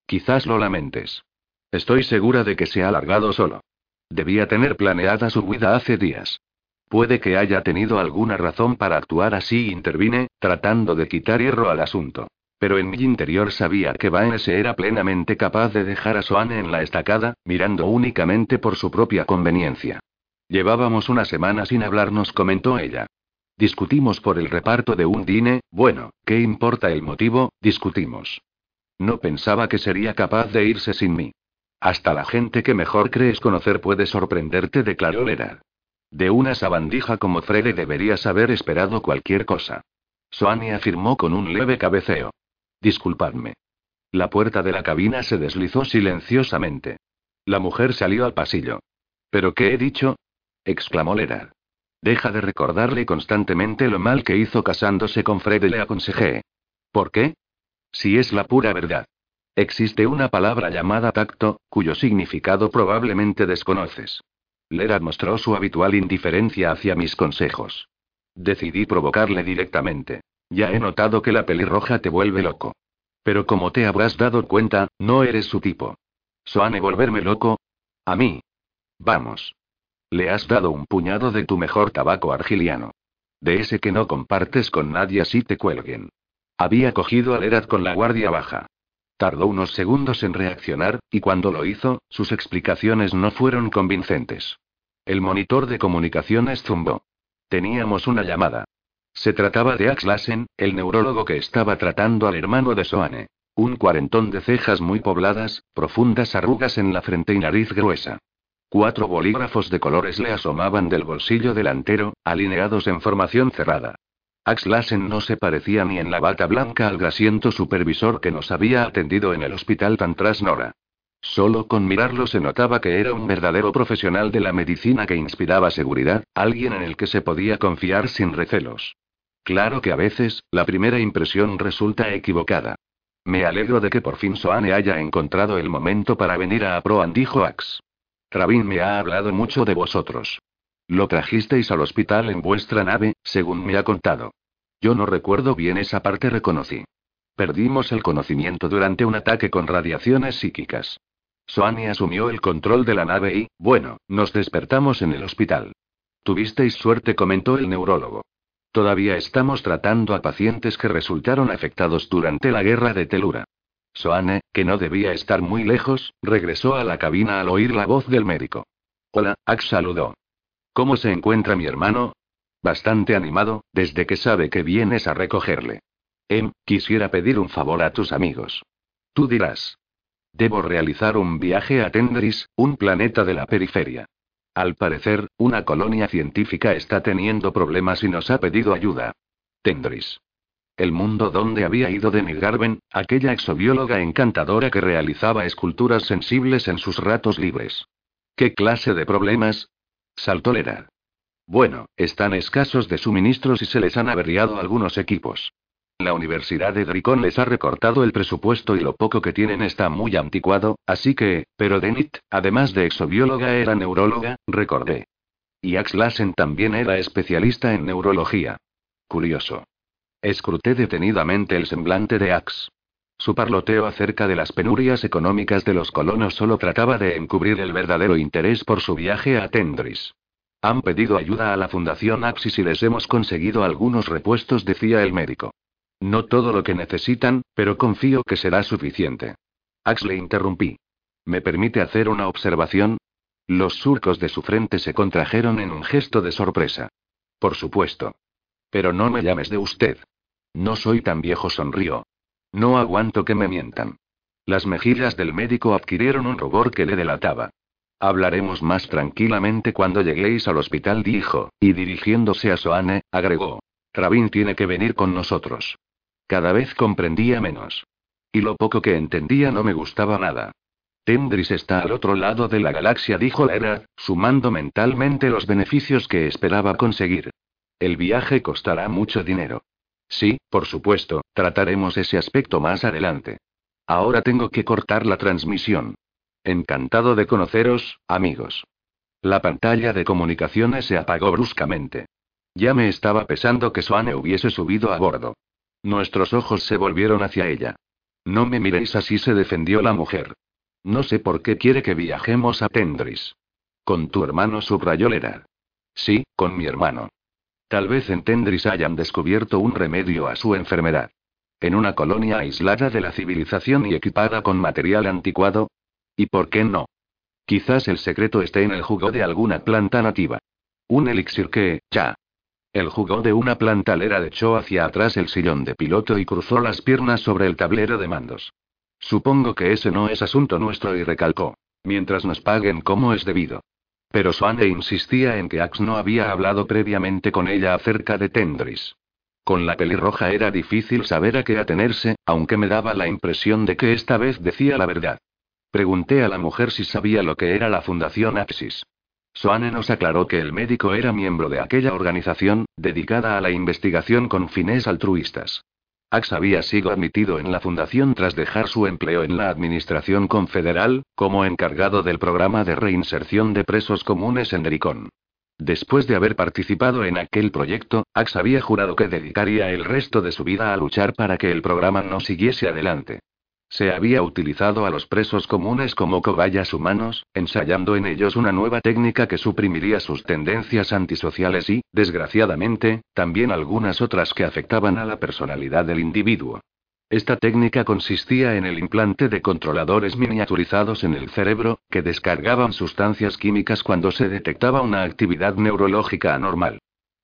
Quizás lo lamentes. Estoy segura de que se ha largado solo. Debía tener planeada su huida hace días. Puede que haya tenido alguna razón para actuar así, intervine, tratando de quitar hierro al asunto. Pero en mi interior sabía que Baenese era plenamente capaz de dejar a Soane en la estacada, mirando únicamente por su propia conveniencia. Llevábamos una semana sin hablarnos, comentó ella. Discutimos por el reparto de un dine, bueno, ¿qué importa el motivo? Discutimos. No pensaba que sería capaz de irse sin mí. Hasta la gente que mejor crees conocer puede sorprenderte, declaró Lera. De una sabandija como Frere deberías haber esperado cualquier cosa. Soane afirmó con un leve cabeceo. Disculpadme. La puerta de la cabina se deslizó silenciosamente. La mujer salió al pasillo. ¿Pero qué he dicho? Exclamó Lera. Deja de recordarle constantemente lo mal que hizo casándose con Frede, le aconsejé. ¿Por qué? Si es la pura verdad. Existe una palabra llamada tacto, cuyo significado probablemente desconoces. Lera mostró su habitual indiferencia hacia mis consejos. Decidí provocarle directamente. Ya he notado que la pelirroja te vuelve loco. Pero como te habrás dado cuenta, no eres su tipo. ¿Soane volverme loco? A mí. Vamos. Le has dado un puñado de tu mejor tabaco argiliano. De ese que no compartes con nadie así te cuelguen. Había cogido a Lera con la guardia baja. Tardó unos segundos en reaccionar, y cuando lo hizo, sus explicaciones no fueron convincentes. El monitor de comunicaciones zumbó. Teníamos una llamada. Se trataba de Ax Lassen, el neurólogo que estaba tratando al hermano de Soane. Un cuarentón de cejas muy pobladas, profundas arrugas en la frente y nariz gruesa. 4 bolígrafos de colores le asomaban del bolsillo delantero, alineados en formación cerrada. Ax Lassen no se parecía ni en la bata blanca al grasiento supervisor que nos había atendido en el hospital tan trasnora. Solo con mirarlo se notaba que era un verdadero profesional de la medicina que inspiraba seguridad, alguien en el que se podía confiar sin recelos. Claro que a veces, la primera impresión resulta equivocada. Me alegro de que por fin Soane haya encontrado el momento para venir a Aproan, dijo Ax. Travín me ha hablado mucho de vosotros. Lo trajisteis al hospital en vuestra nave, según me ha contado. Yo no recuerdo bien esa parte, reconocí. Perdimos el conocimiento durante un ataque con radiaciones psíquicas. Soane asumió el control de la nave y, bueno, nos despertamos en el hospital. Tuvisteis suerte, comentó el neurólogo. Todavía estamos tratando a pacientes que resultaron afectados durante la guerra de Telura. Soane, que no debía estar muy lejos, regresó a la cabina al oír la voz del médico. Hola, Ax, saludó. ¿Cómo se encuentra mi hermano? Bastante animado, desde que sabe que vienes a recogerle. Quisiera pedir un favor a tus amigos. Tú dirás. Debo realizar un viaje a Tendris, un planeta de la periferia. Al parecer, una colonia científica está teniendo problemas y nos ha pedido ayuda. Tendris. El mundo donde había ido Demir Garben, aquella exobióloga encantadora que realizaba esculturas sensibles en sus ratos libres. ¿Qué clase de problemas? Saltó Lera. Bueno, están escasos de suministros y se les han averiado algunos equipos. La Universidad de Dricón les ha recortado el presupuesto y lo poco que tienen está muy anticuado, así que, pero Denit, además de exobióloga, era neuróloga, recordé. Y Ax Lassen también era especialista en neurología. Curioso. Escruté detenidamente el semblante de Ax. Su parloteo acerca de las penurias económicas de los colonos solo trataba de encubrir el verdadero interés por su viaje a Tendris. Han pedido ayuda a la Fundación Axis y les hemos conseguido algunos repuestos, decía el médico. No todo lo que necesitan, pero confío que será suficiente. Ax, le interrumpí. ¿Me permite hacer una observación? Los surcos de su frente se contrajeron en un gesto de sorpresa. Por supuesto. Pero no me llames de usted. No soy tan viejo, sonrió. No aguanto que me mientan. Las mejillas del médico adquirieron un rubor que le delataba. Hablaremos más tranquilamente cuando lleguéis al hospital, dijo, y dirigiéndose a Soane, agregó. Travín tiene que venir con nosotros. Cada vez comprendía menos. Y lo poco que entendía no me gustaba nada. Tendris está al otro lado de la galaxia, dijo Lera, sumando mentalmente los beneficios que esperaba conseguir. El viaje costará mucho dinero. Sí, por supuesto, trataremos ese aspecto más adelante. Ahora tengo que cortar la transmisión. Encantado de conoceros, amigos. La pantalla de comunicaciones se apagó bruscamente. Ya me estaba pesando que Soane hubiese subido a bordo. Nuestros ojos se volvieron hacia ella. No me miréis así, se defendió la mujer. No sé por qué quiere que viajemos a Tendris. Con tu hermano, subrayó Lera. Sí, con mi hermano. Tal vez en Tendris hayan descubierto un remedio a su enfermedad. En una colonia aislada de la civilización y equipada con material anticuado. ¿Y por qué no? Quizás el secreto esté en el jugo de alguna planta nativa. Un elixir que, ya. El jugo de una planta. Lera echó hacia atrás el sillón de piloto y cruzó las piernas sobre el tablero de mandos. Supongo que ese no es asunto nuestro, y recalcó. Mientras nos paguen como es debido. Pero Soane insistía en que Ax no había hablado previamente con ella acerca de Tendris. Con la pelirroja era difícil saber a qué atenerse, aunque me daba la impresión de que esta vez decía la verdad. Pregunté a la mujer si sabía lo que era la Fundación Axis. Soane nos aclaró que el médico era miembro de aquella organización, dedicada a la investigación con fines altruistas. Ax había sido admitido en la fundación tras dejar su empleo en la administración confederal, como encargado del programa de reinserción de presos comunes en Dricón. Después de haber participado en aquel proyecto, Ax había jurado que dedicaría el resto de su vida a luchar para que el programa no siguiese adelante. Se había utilizado a los presos comunes como cobayas humanos, ensayando en ellos una nueva técnica que suprimiría sus tendencias antisociales y, desgraciadamente, también algunas otras que afectaban a la personalidad del individuo. Esta técnica consistía en el implante de controladores miniaturizados en el cerebro, que descargaban sustancias químicas cuando se detectaba una actividad neurológica anormal.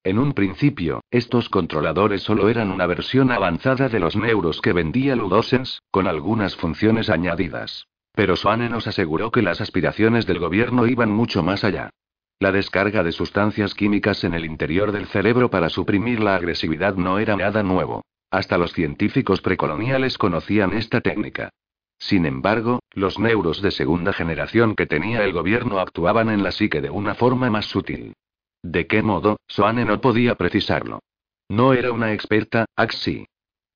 En un principio, estos controladores solo eran una versión avanzada de los neuros que vendía Ludosen, con algunas funciones añadidas. Pero Soane nos aseguró que las aspiraciones del gobierno iban mucho más allá. La descarga de sustancias químicas en el interior del cerebro para suprimir la agresividad no era nada nuevo. Hasta los científicos precoloniales conocían esta técnica. Sin embargo, los neuros de segunda generación que tenía el gobierno actuaban en la psique de una forma más sutil. ¿De qué modo? Soane no podía precisarlo. No era una experta, Ax sí.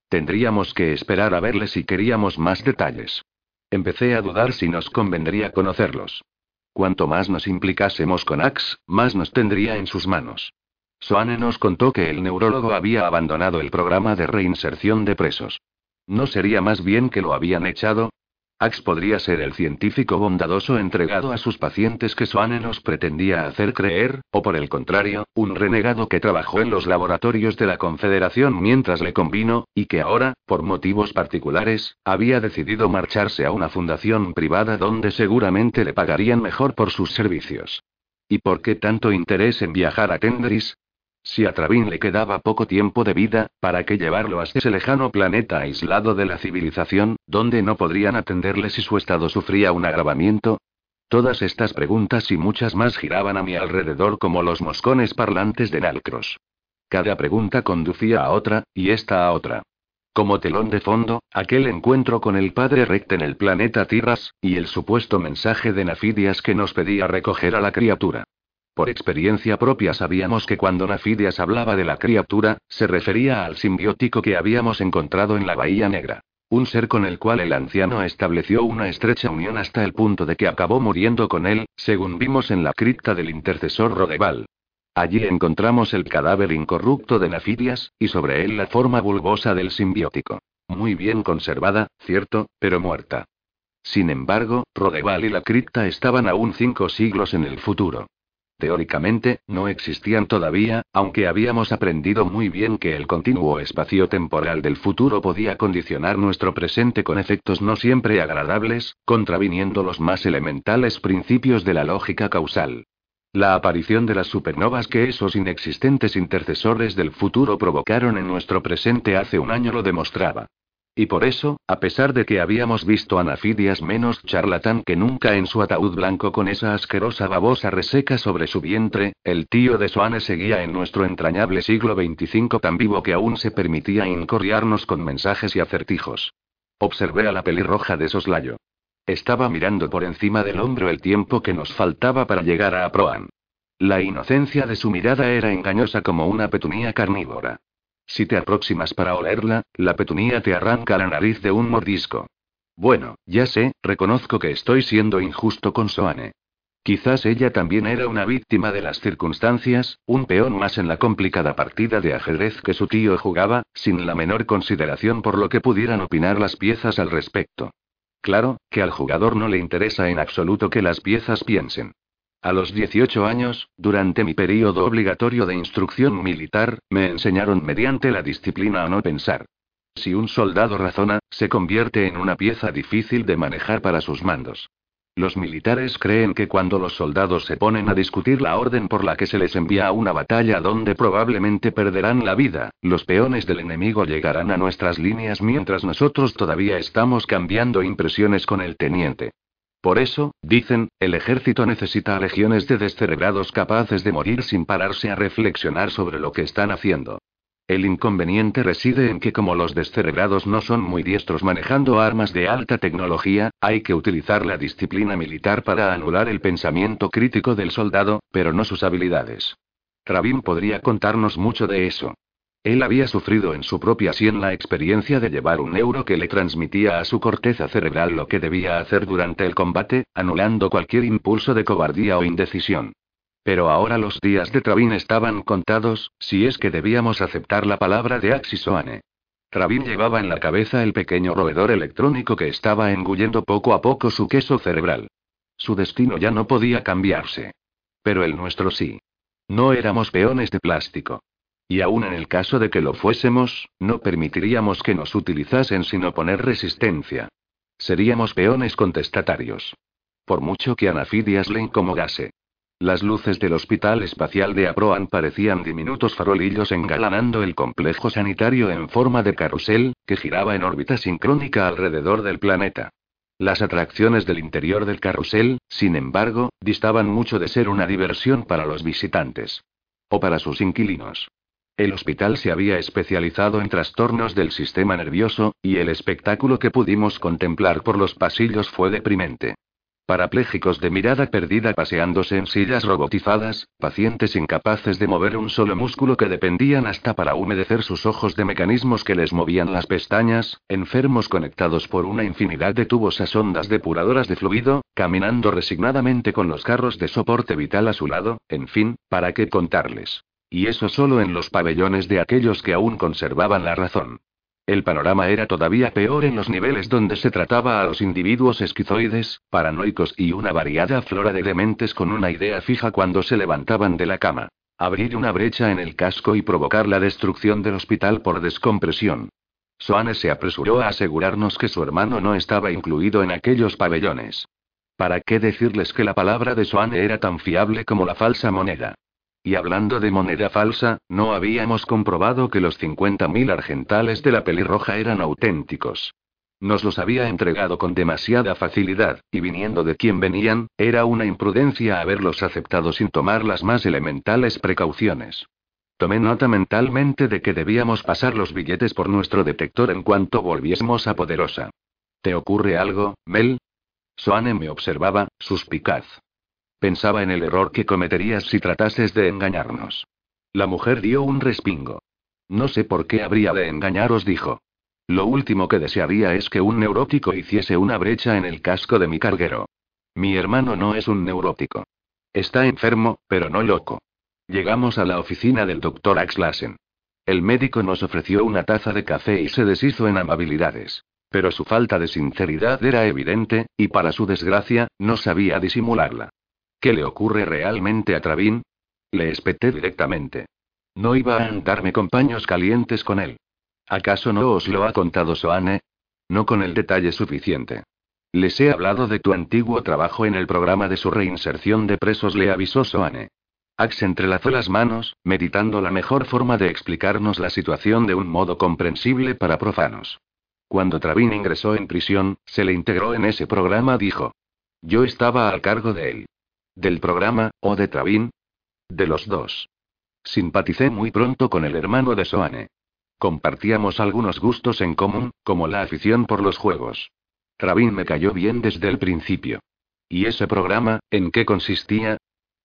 Tendríamos que esperar a verle si queríamos más detalles. Empecé a dudar si nos convendría conocerlos. Cuanto más nos implicásemos con Ax, más nos tendría en sus manos. Soane nos contó que el neurólogo había abandonado el programa de reinserción de presos. ¿No sería más bien que lo habían echado? Ax podría ser el científico bondadoso entregado a sus pacientes que Soane nos pretendía hacer creer, o por el contrario, un renegado que trabajó en los laboratorios de la Confederación mientras le convino, y que ahora, por motivos particulares, había decidido marcharse a una fundación privada donde seguramente le pagarían mejor por sus servicios. ¿Y por qué tanto interés en viajar a Tendris? Si a Travín le quedaba poco tiempo de vida, ¿para qué llevarlo a ese lejano planeta aislado de la civilización, donde no podrían atenderle si su estado sufría un agravamiento? Todas estas preguntas y muchas más giraban a mi alrededor como los moscones parlantes de Nalcros. Cada pregunta conducía a otra, y esta a otra. Como telón de fondo, aquel encuentro con el padre Rect en el planeta Tirras, y el supuesto mensaje de Narfidias que nos pedía recoger a la criatura. Por experiencia propia sabíamos que cuando Narfidias hablaba de la criatura, se refería al simbiótico que habíamos encontrado en la Bahía Negra. Un ser con el cual el anciano estableció una estrecha unión hasta el punto de que acabó muriendo con él, según vimos en la cripta del intercesor Rodeval. Allí encontramos el cadáver incorrupto de Narfidias, y sobre él la forma bulbosa del simbiótico. Muy bien conservada, cierto, pero muerta. Sin embargo, Rodeval y la cripta estaban aún 5 siglos en el futuro. Teóricamente, no existían todavía, aunque habíamos aprendido muy bien que el continuo espacio-temporal del futuro podía condicionar nuestro presente con efectos no siempre agradables, contraviniendo los más elementales principios de la lógica causal. La aparición de las supernovas que esos inexistentes intercesores del futuro provocaron en nuestro presente hace un año lo demostraba. Y por eso, a pesar de que habíamos visto a Narfidias menos charlatán que nunca en su ataúd blanco con esa asquerosa babosa reseca sobre su vientre, el tío de Soane seguía en nuestro entrañable siglo XXV tan vivo que aún se permitía incordiarnos con mensajes y acertijos. Observé a la pelirroja de soslayo. Estaba mirando por encima del hombro el tiempo que nos faltaba para llegar a Aproan. La inocencia de su mirada era engañosa como una petunía carnívora. Si te aproximas para olerla, la petunía te arranca la nariz de un mordisco. Bueno, ya sé, reconozco que estoy siendo injusto con Soane. Quizás ella también era una víctima de las circunstancias, un peón más en la complicada partida de ajedrez que su tío jugaba, sin la menor consideración por lo que pudieran opinar las piezas al respecto. Claro, que al jugador no le interesa en absoluto que las piezas piensen. A los 18 años, durante mi periodo obligatorio de instrucción militar, me enseñaron mediante la disciplina a no pensar. Si un soldado razona, se convierte en una pieza difícil de manejar para sus mandos. Los militares creen que cuando los soldados se ponen a discutir la orden por la que se les envía a una batalla donde probablemente perderán la vida, los peones del enemigo llegarán a nuestras líneas mientras nosotros todavía estamos cambiando impresiones con el teniente. Por eso, dicen, el ejército necesita a legiones de descerebrados capaces de morir sin pararse a reflexionar sobre lo que están haciendo. El inconveniente reside en que como los descerebrados no son muy diestros manejando armas de alta tecnología, hay que utilizar la disciplina militar para anular el pensamiento crítico del soldado, pero no sus habilidades. Travín podría contarnos mucho de eso. Él había sufrido en su propia sien la experiencia de llevar un euro que le transmitía a su corteza cerebral lo que debía hacer durante el combate, anulando cualquier impulso de cobardía o indecisión. Pero ahora los días de Travín estaban contados, si es que debíamos aceptar la palabra de Ax y Soane. Travín llevaba en la cabeza el pequeño roedor electrónico que estaba engullendo poco a poco su queso cerebral. Su destino ya no podía cambiarse. Pero el nuestro sí. No éramos peones de plástico. Y aún en el caso de que lo fuésemos, no permitiríamos que nos utilizasen sin oponer resistencia. Seríamos peones contestatarios. Por mucho que a Narfidias le incomodase. Las luces del hospital espacial de Aproan parecían diminutos farolillos engalanando el complejo sanitario en forma de carrusel, que giraba en órbita sincrónica alrededor del planeta. Las atracciones del interior del carrusel, sin embargo, distaban mucho de ser una diversión para los visitantes. O para sus inquilinos. El hospital se había especializado en trastornos del sistema nervioso, y el espectáculo que pudimos contemplar por los pasillos fue deprimente. Parapléjicos de mirada perdida paseándose en sillas robotizadas, pacientes incapaces de mover un solo músculo que dependían hasta para humedecer sus ojos de mecanismos que les movían las pestañas, enfermos conectados por una infinidad de tubos a sondas depuradoras de fluido, caminando resignadamente con los carros de soporte vital a su lado, en fin, ¿para qué contarles? Y eso solo en los pabellones de aquellos que aún conservaban la razón. El panorama era todavía peor en los niveles donde se trataba a los individuos esquizoides, paranoicos y una variada flora de dementes con una idea fija cuando se levantaban de la cama: abrir una brecha en el casco y provocar la destrucción del hospital por descompresión. Soane se apresuró a asegurarnos que su hermano no estaba incluido en aquellos pabellones. ¿Para qué decirles que la palabra de Soane era tan fiable como la falsa moneda? Y hablando de moneda falsa, no habíamos comprobado que los 50.000 argentales de la pelirroja eran auténticos. Nos los había entregado con demasiada facilidad, y viniendo de quien venían, era una imprudencia haberlos aceptado sin tomar las más elementales precauciones. Tomé nota mentalmente de que debíamos pasar los billetes por nuestro detector en cuanto volviésemos a Poderosa. ¿Te ocurre algo, Mel? Soane me observaba, suspicaz. Pensaba en el error que cometerías si tratases de engañarnos. La mujer dio un respingo. No sé por qué habría de engañaros, dijo. Lo último que desearía es que un neurótico hiciese una brecha en el casco de mi carguero. Mi hermano no es un neurótico. Está enfermo, pero no loco. Llegamos a la oficina del doctor Ax Lassen. El médico nos ofreció una taza de café y se deshizo en amabilidades. Pero su falta de sinceridad era evidente, y para su desgracia, no sabía disimularla. ¿Qué le ocurre realmente a Travín? Le espeté directamente. No iba a andarme con paños calientes con él. ¿Acaso no os lo ha contado Soane? No con el detalle suficiente. Les he hablado de tu antiguo trabajo en el programa de su reinserción de presos, le avisó Soane. Ax entrelazó las manos, meditando la mejor forma de explicarnos la situación de un modo comprensible para profanos. Cuando Travín ingresó en prisión, se le integró en ese programa, dijo. Yo estaba al cargo de él. ¿Del programa, o de Travín? De los dos. Simpaticé muy pronto con el hermano de Soane. Compartíamos algunos gustos en común, como la afición por los juegos. Travín me cayó bien desde el principio. ¿Y ese programa, en qué consistía?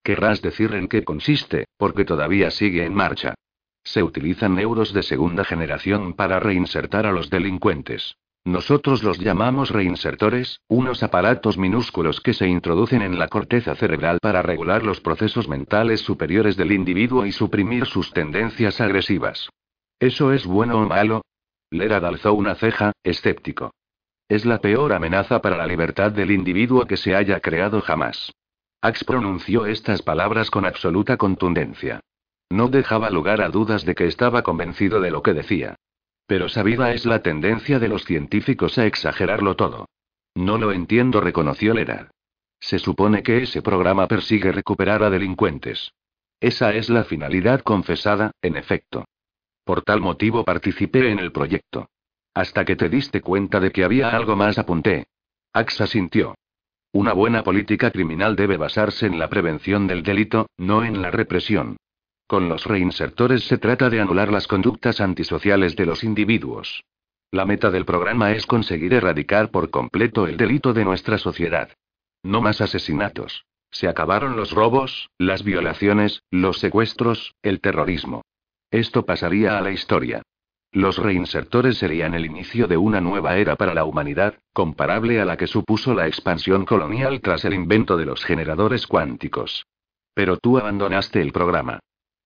Querrás decir en qué consiste, porque todavía sigue en marcha. Se utilizan euros de segunda generación para reinsertar a los delincuentes. Nosotros los llamamos reinsertores, unos aparatos minúsculos que se introducen en la corteza cerebral para regular los procesos mentales superiores del individuo y suprimir sus tendencias agresivas. ¿Eso es bueno o malo? Lera alzó una ceja, escéptico. Es la peor amenaza para la libertad del individuo que se haya creado jamás. Ax pronunció estas palabras con absoluta contundencia. No dejaba lugar a dudas de que estaba convencido de lo que decía. Pero sabida es la tendencia de los científicos a exagerarlo todo. No lo entiendo, reconoció Lera. Se supone que ese programa persigue recuperar a delincuentes. Esa es la finalidad confesada, en efecto. Por tal motivo participé en el proyecto. Hasta que te diste cuenta de que había algo más, apunté. Ax asintió. Una buena política criminal debe basarse en la prevención del delito, no en la represión. Con los reinsertores se trata de anular las conductas antisociales de los individuos. La meta del programa es conseguir erradicar por completo el delito de nuestra sociedad. No más asesinatos. Se acabaron los robos, las violaciones, los secuestros, el terrorismo. Esto pasaría a la historia. Los reinsertores serían el inicio de una nueva era para la humanidad, comparable a la que supuso la expansión colonial tras el invento de los generadores cuánticos. Pero tú abandonaste el programa.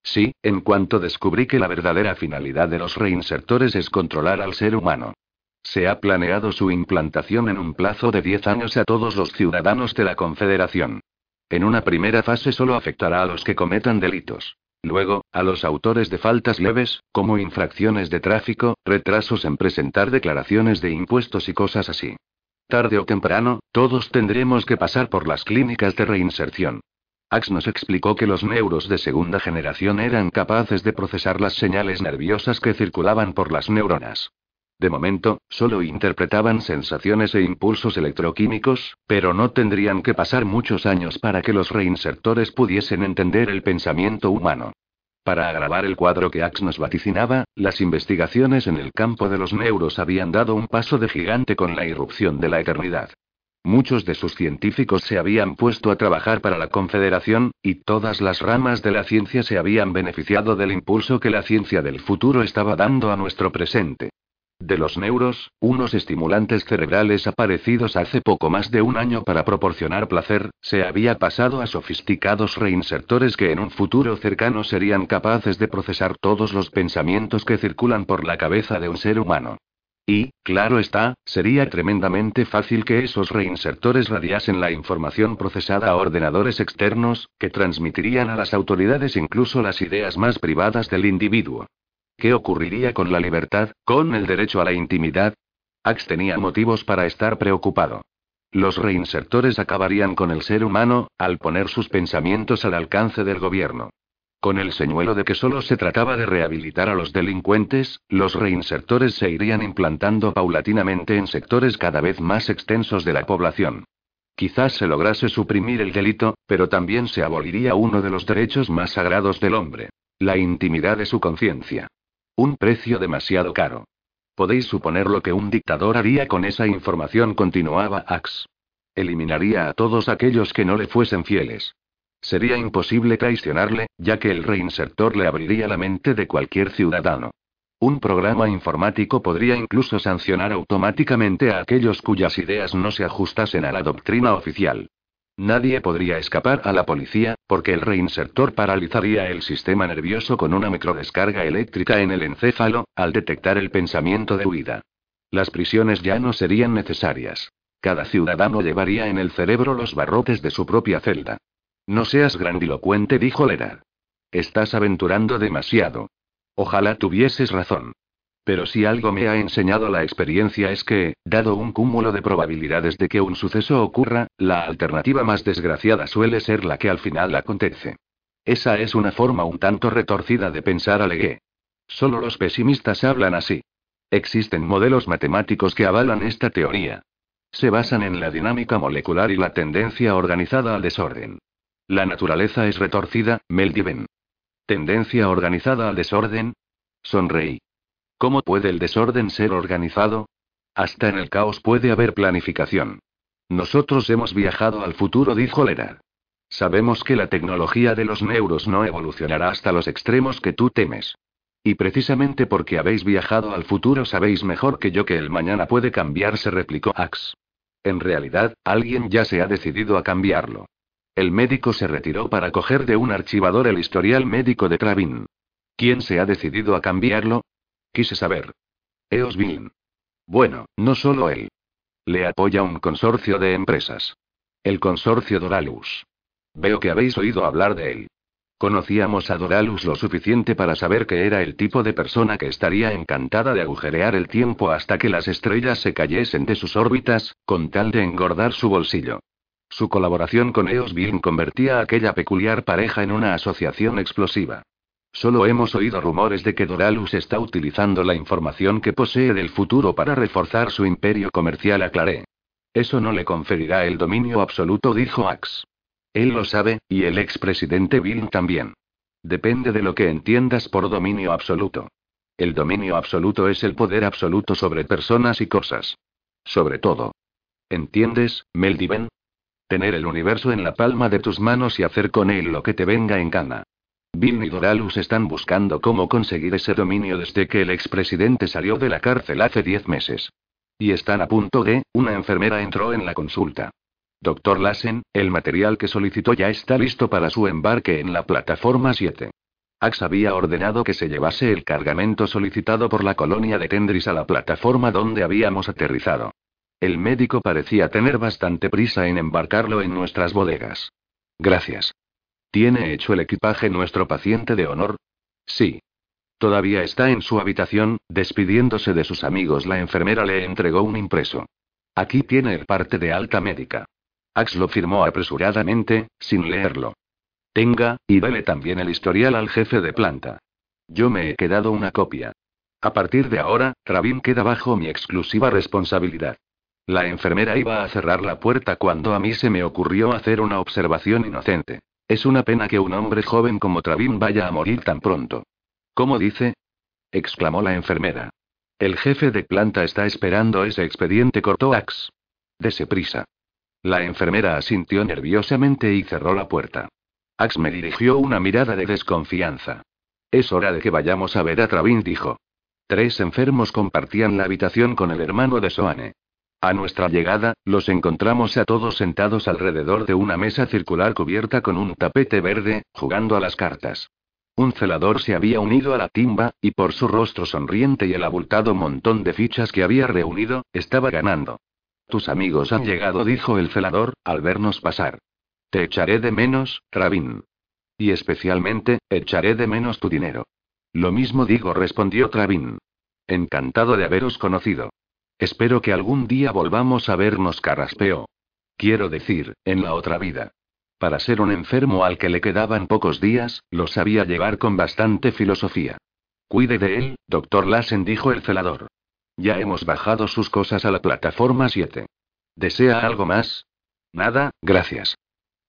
Sí, en cuanto descubrí que la verdadera finalidad de los reinsertores es controlar al ser humano. Se ha planeado su implantación en un plazo de 10 años a todos los ciudadanos de la Confederación. En una primera fase solo afectará a los que cometan delitos. Luego, a los autores de faltas leves, como infracciones de tráfico, retrasos en presentar declaraciones de impuestos y cosas así. Tarde o temprano, todos tendremos que pasar por las clínicas de reinserción. Ax nos explicó que los neuros de segunda generación eran capaces de procesar las señales nerviosas que circulaban por las neuronas. De momento, solo interpretaban sensaciones e impulsos electroquímicos, pero no tendrían que pasar muchos años para que los reinsertores pudiesen entender el pensamiento humano. Para agravar el cuadro que Ax nos vaticinaba, las investigaciones en el campo de los neuros habían dado un paso de gigante con la irrupción de la eternidad. Muchos de sus científicos se habían puesto a trabajar para la Confederación, y todas las ramas de la ciencia se habían beneficiado del impulso que la ciencia del futuro estaba dando a nuestro presente. De los neuros, unos estimulantes cerebrales aparecidos hace poco más de un año para proporcionar placer, se había pasado a sofisticados reinsertores que en un futuro cercano serían capaces de procesar todos los pensamientos que circulan por la cabeza de un ser humano. Y, claro está, sería tremendamente fácil que esos reinsertores radiasen la información procesada a ordenadores externos, que transmitirían a las autoridades incluso las ideas más privadas del individuo. ¿Qué ocurriría con la libertad, con el derecho a la intimidad? Ax tenía motivos para estar preocupado. Los reinsertores acabarían con el ser humano, al poner sus pensamientos al alcance del gobierno. Con el señuelo de que solo se trataba de rehabilitar a los delincuentes, los reinsertores se irían implantando paulatinamente en sectores cada vez más extensos de la población. Quizás se lograse suprimir el delito, pero también se aboliría uno de los derechos más sagrados del hombre: la intimidad de su conciencia. Un precio demasiado caro. Podéis suponer lo que un dictador haría con esa información, continuaba Ax. Eliminaría a todos aquellos que no le fuesen fieles. Sería imposible traicionarle, ya que el reinsertor le abriría la mente de cualquier ciudadano. Un programa informático podría incluso sancionar automáticamente a aquellos cuyas ideas no se ajustasen a la doctrina oficial. Nadie podría escapar a la policía, porque el reinsertor paralizaría el sistema nervioso con una microdescarga eléctrica en el encéfalo, al detectar el pensamiento de huida. Las prisiones ya no serían necesarias. Cada ciudadano llevaría en el cerebro los barrotes de su propia celda. No seas grandilocuente, dijo Lera. Estás aventurando demasiado. Ojalá tuvieses razón. Pero si algo me ha enseñado la experiencia es que, dado un cúmulo de probabilidades de que un suceso ocurra, la alternativa más desgraciada suele ser la que al final acontece. Esa es una forma un tanto retorcida de pensar, alegué. Solo los pesimistas hablan así. Existen modelos matemáticos que avalan esta teoría. Se basan en la dinámica molecular y la tendencia organizada al desorden. La naturaleza es retorcida, Meldiven. ¿Tendencia organizada al desorden? Sonreí. ¿Cómo puede el desorden ser organizado? Hasta en el caos puede haber planificación. Nosotros hemos viajado al futuro, dijo Lera. Sabemos que la tecnología de los neuros no evolucionará hasta los extremos que tú temes. Y precisamente porque habéis viajado al futuro sabéis mejor que yo que el mañana puede cambiarse, replicó Ax. En realidad, alguien ya se ha decidido a cambiarlo. El médico se retiró para coger de un archivador el historial médico de Travín. ¿Quién se ha decidido a cambiarlo? Quise saber. Eos Biln. Bueno, no solo él. Le apoya un consorcio de empresas. El consorcio Doralus. Veo que habéis oído hablar de él. Conocíamos a Doralus lo suficiente para saber que era el tipo de persona que estaría encantada de agujerear el tiempo hasta que las estrellas se cayesen de sus órbitas, con tal de engordar su bolsillo. Su colaboración con Eos Biln convertía a aquella peculiar pareja en una asociación explosiva. Solo hemos oído rumores de que Doralus está utilizando la información que posee del futuro para reforzar su imperio comercial, aclaré. Eso no le conferirá el dominio absoluto, dijo Ax. Él lo sabe, y el expresidente Biln también. Depende de lo que entiendas por dominio absoluto. El dominio absoluto es el poder absoluto sobre personas y cosas. Sobre todo. ¿Entiendes, Meldiven? Tener el universo en la palma de tus manos y hacer con él lo que te venga en gana. Biln y Doralus están buscando cómo conseguir ese dominio desde que el expresidente salió de la cárcel hace 10 meses. Y están a punto de... Una enfermera entró en la consulta. Doctor Lassen, el material que solicitó ya está listo para su embarque en la plataforma 7. Ax había ordenado que se llevase el cargamento solicitado por la colonia de Tendris a la plataforma donde habíamos aterrizado. El médico parecía tener bastante prisa en embarcarlo en nuestras bodegas. Gracias. ¿Tiene hecho el equipaje nuestro paciente de honor? Sí. Todavía está en su habitación, despidiéndose de sus amigos. La enfermera le entregó un impreso. Aquí tiene el parte de alta médica. Ax lo firmó apresuradamente, sin leerlo. Tenga, y dele también el historial al jefe de planta. Yo me he quedado una copia. A partir de ahora, Travín queda bajo mi exclusiva responsabilidad. La enfermera iba a cerrar la puerta cuando a mí se me ocurrió hacer una observación inocente. Es una pena que un hombre joven como Travín vaya a morir tan pronto. ¿Cómo dice?, exclamó la enfermera. El jefe de planta está esperando ese expediente, cortó Ax. Dese prisa. La enfermera asintió nerviosamente y cerró la puerta. Ax me dirigió una mirada de desconfianza. Es hora de que vayamos a ver a Travín, dijo. 3 enfermos compartían la habitación con el hermano de Soane. A nuestra llegada, los encontramos a todos sentados alrededor de una mesa circular cubierta con un tapete verde, jugando a las cartas. Un celador se había unido a la timba, y por su rostro sonriente y el abultado montón de fichas que había reunido, estaba ganando. Tus amigos han llegado, dijo el celador, al vernos pasar. Te echaré de menos, Travín. Y especialmente, echaré de menos tu dinero. Lo mismo digo, respondió Travín. Encantado de haberos conocido. Espero que algún día volvamos a vernos, carraspeó. Quiero decir, en la otra vida. Para ser un enfermo al que le quedaban pocos días, lo sabía llevar con bastante filosofía. Cuide de él, doctor Lassen, dijo el celador. Ya hemos bajado sus cosas a la plataforma 7. ¿Desea algo más? Nada, gracias.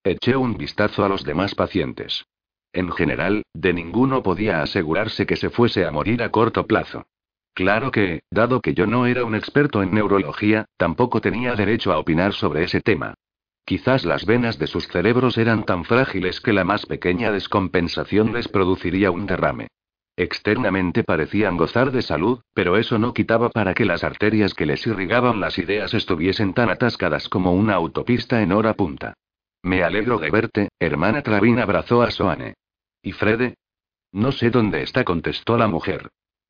Eché un vistazo a los demás pacientes. En general, de ninguno podía asegurarse que se fuese a morir a corto plazo. Claro que, dado que yo no era un experto en neurología, tampoco tenía derecho a opinar sobre ese tema. Quizás las venas de sus cerebros eran tan frágiles que la más pequeña descompensación les produciría un derrame. Externamente parecían gozar de salud, pero eso no quitaba para que las arterias que les irrigaban las ideas estuviesen tan atascadas como una autopista en hora punta. Me alegro de verte, hermana. Travín abrazó a Soane. ¿Y Frede? No sé dónde está, contestó la mujer.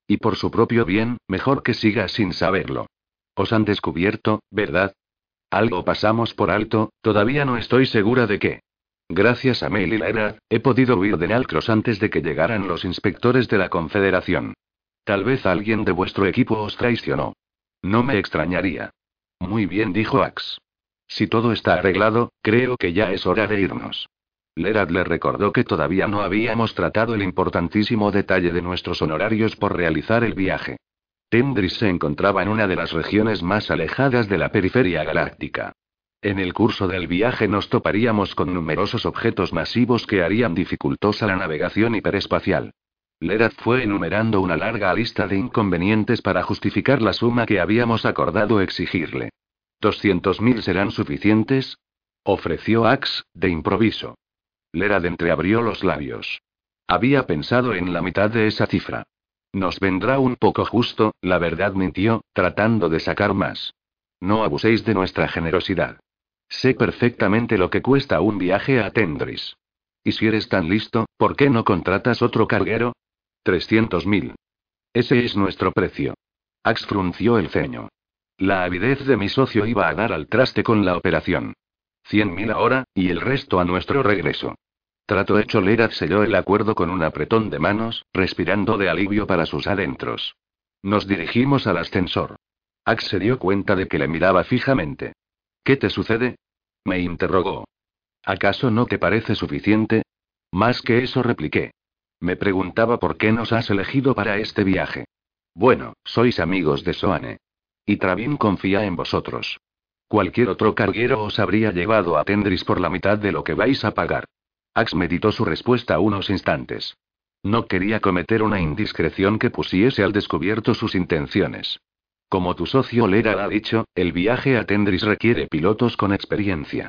Y por su propio bien, mejor que siga sin saberlo. Os han descubierto, ¿verdad? Algo pasamos por alto, todavía no estoy segura de qué. Gracias a Mel y Lera, he podido huir de Nalcros antes de que llegaran los inspectores de la Confederación. Tal vez alguien de vuestro equipo os traicionó. No me extrañaría. Muy bien, dijo Ax. Si todo está arreglado, creo que ya es hora de irnos. Lera le recordó que todavía no habíamos tratado el importantísimo detalle de nuestros honorarios por realizar el viaje. Tendris se encontraba en una de las regiones más alejadas de la periferia galáctica. En el curso del viaje nos toparíamos con numerosos objetos masivos que harían dificultosa la navegación hiperespacial. Lera fue enumerando una larga lista de inconvenientes para justificar la suma que habíamos acordado exigirle. ¿200.000 serán suficientes? Ofreció Ax, de improviso. Lera entreabrió los labios. Había pensado en la mitad de esa cifra. Nos vendrá un poco justo, la verdad, mintió, tratando de sacar más. No abuséis de nuestra generosidad. Sé perfectamente lo que cuesta un viaje a Tendris. Y si eres tan listo, ¿por qué no contratas otro carguero? 300.000. Ese es nuestro precio. Ax frunció el ceño. La avidez de mi socio iba a dar al traste con la operación. 100.000 ahora, y el resto a nuestro regreso. Trato hecho. Lera selló el acuerdo con un apretón de manos, respirando de alivio para sus adentros. Nos dirigimos al ascensor. Ax se dio cuenta de que le miraba fijamente. ¿Qué te sucede? Me interrogó. ¿Acaso no te parece suficiente? Más que eso, repliqué. Me preguntaba por qué nos has elegido para este viaje. Bueno, sois amigos de Soane. Y Travín confía en vosotros. Cualquier otro carguero os habría llevado a Tendris por la mitad de lo que vais a pagar. Ax meditó su respuesta unos instantes. No quería cometer una indiscreción que pusiese al descubierto sus intenciones. Como tu socio Lera ha dicho, el viaje a Tendris requiere pilotos con experiencia.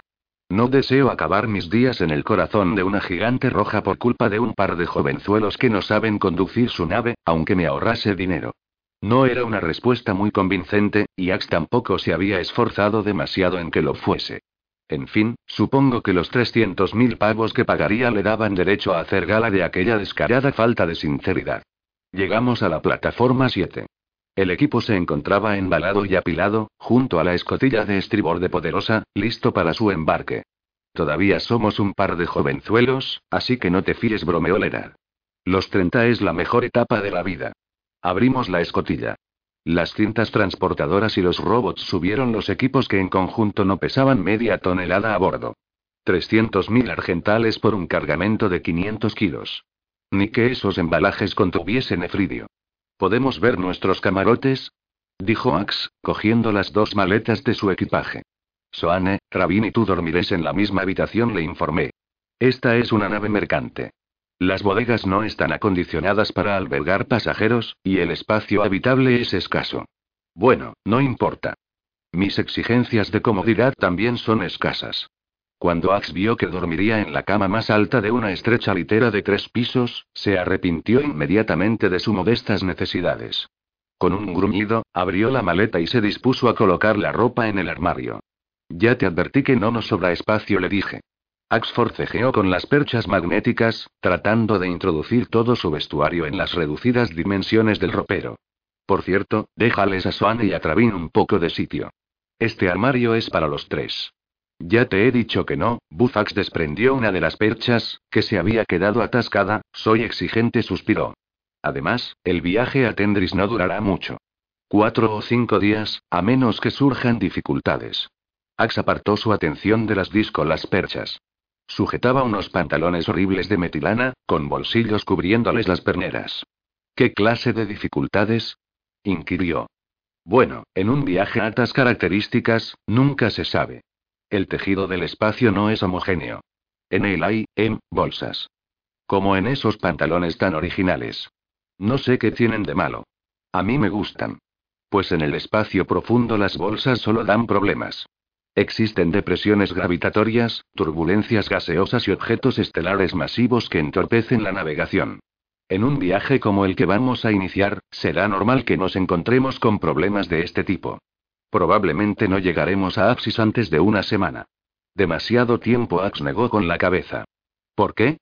No deseo acabar mis días en el corazón de una gigante roja por culpa de un par de jovenzuelos que no saben conducir su nave, aunque me ahorrase dinero. No era una respuesta muy convincente, y Ax tampoco se había esforzado demasiado en que lo fuese. En fin, supongo que los 300.000 pavos que pagaría le daban derecho a hacer gala de aquella descarada falta de sinceridad. Llegamos a la plataforma 7. El equipo se encontraba embalado y apilado, junto a la escotilla de estribor de Poderosa, listo para su embarque. Todavía somos un par de jovenzuelos, así que no te fíes, bromeó Lera. Los 30 es la mejor etapa de la vida. Abrimos la escotilla. Las cintas transportadoras y los robots subieron los equipos que en conjunto no pesaban media tonelada a bordo. 300.000 argentales por un cargamento de 500 kilos. Ni que esos embalajes contuviesen efridio. ¿Podemos ver nuestros camarotes? Dijo Ax, cogiendo las dos maletas de su equipaje. Soane, Travín y tú dormiréis en la misma habitación, le informé. Esta es una nave mercante. Las bodegas no están acondicionadas para albergar pasajeros, y el espacio habitable es escaso. Bueno, no importa. Mis exigencias de comodidad también son escasas. Cuando Ax vio que dormiría en la cama más alta de una estrecha litera de 3 pisos, se arrepintió inmediatamente de sus modestas necesidades. Con un gruñido, abrió la maleta y se dispuso a colocar la ropa en el armario. Ya te advertí que no nos sobra espacio, le dije. Ax forcejeó con las perchas magnéticas, tratando de introducir todo su vestuario en las reducidas dimensiones del ropero. Por cierto, déjales a Soane y a Travín un poco de sitio. Este armario es para los 3. Ya te he dicho que no, Bufax desprendió una de las perchas, que se había quedado atascada. Soy exigente, suspiró. Además, el viaje a Tendris no durará mucho. 4 o 5 días, a menos que surjan dificultades. Ax apartó su atención de las díscolas perchas. Sujetaba unos pantalones horribles de metilana, con bolsillos cubriéndoles las perneras. ¿Qué clase de dificultades? Inquirió. Bueno, en un viaje a altas características, nunca se sabe. El tejido del espacio no es homogéneo. En él hay, bolsas. Como en esos pantalones tan originales. No sé qué tienen de malo. A mí me gustan. Pues en el espacio profundo las bolsas solo dan problemas. Existen depresiones gravitatorias, turbulencias gaseosas y objetos estelares masivos que entorpecen la navegación. En un viaje como el que vamos a iniciar, será normal que nos encontremos con problemas de este tipo. Probablemente no llegaremos a Axis antes de una semana. Demasiado tiempo, Ax negó con la cabeza. ¿Por qué?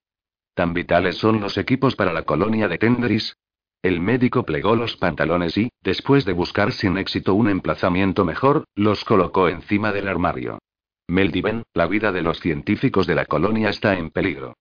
¿Tan vitales son los equipos para la colonia de Tendris? El médico plegó los pantalones y, después de buscar sin éxito un emplazamiento mejor, los colocó encima del armario. Meldiven, la vida de los científicos de la colonia está en peligro.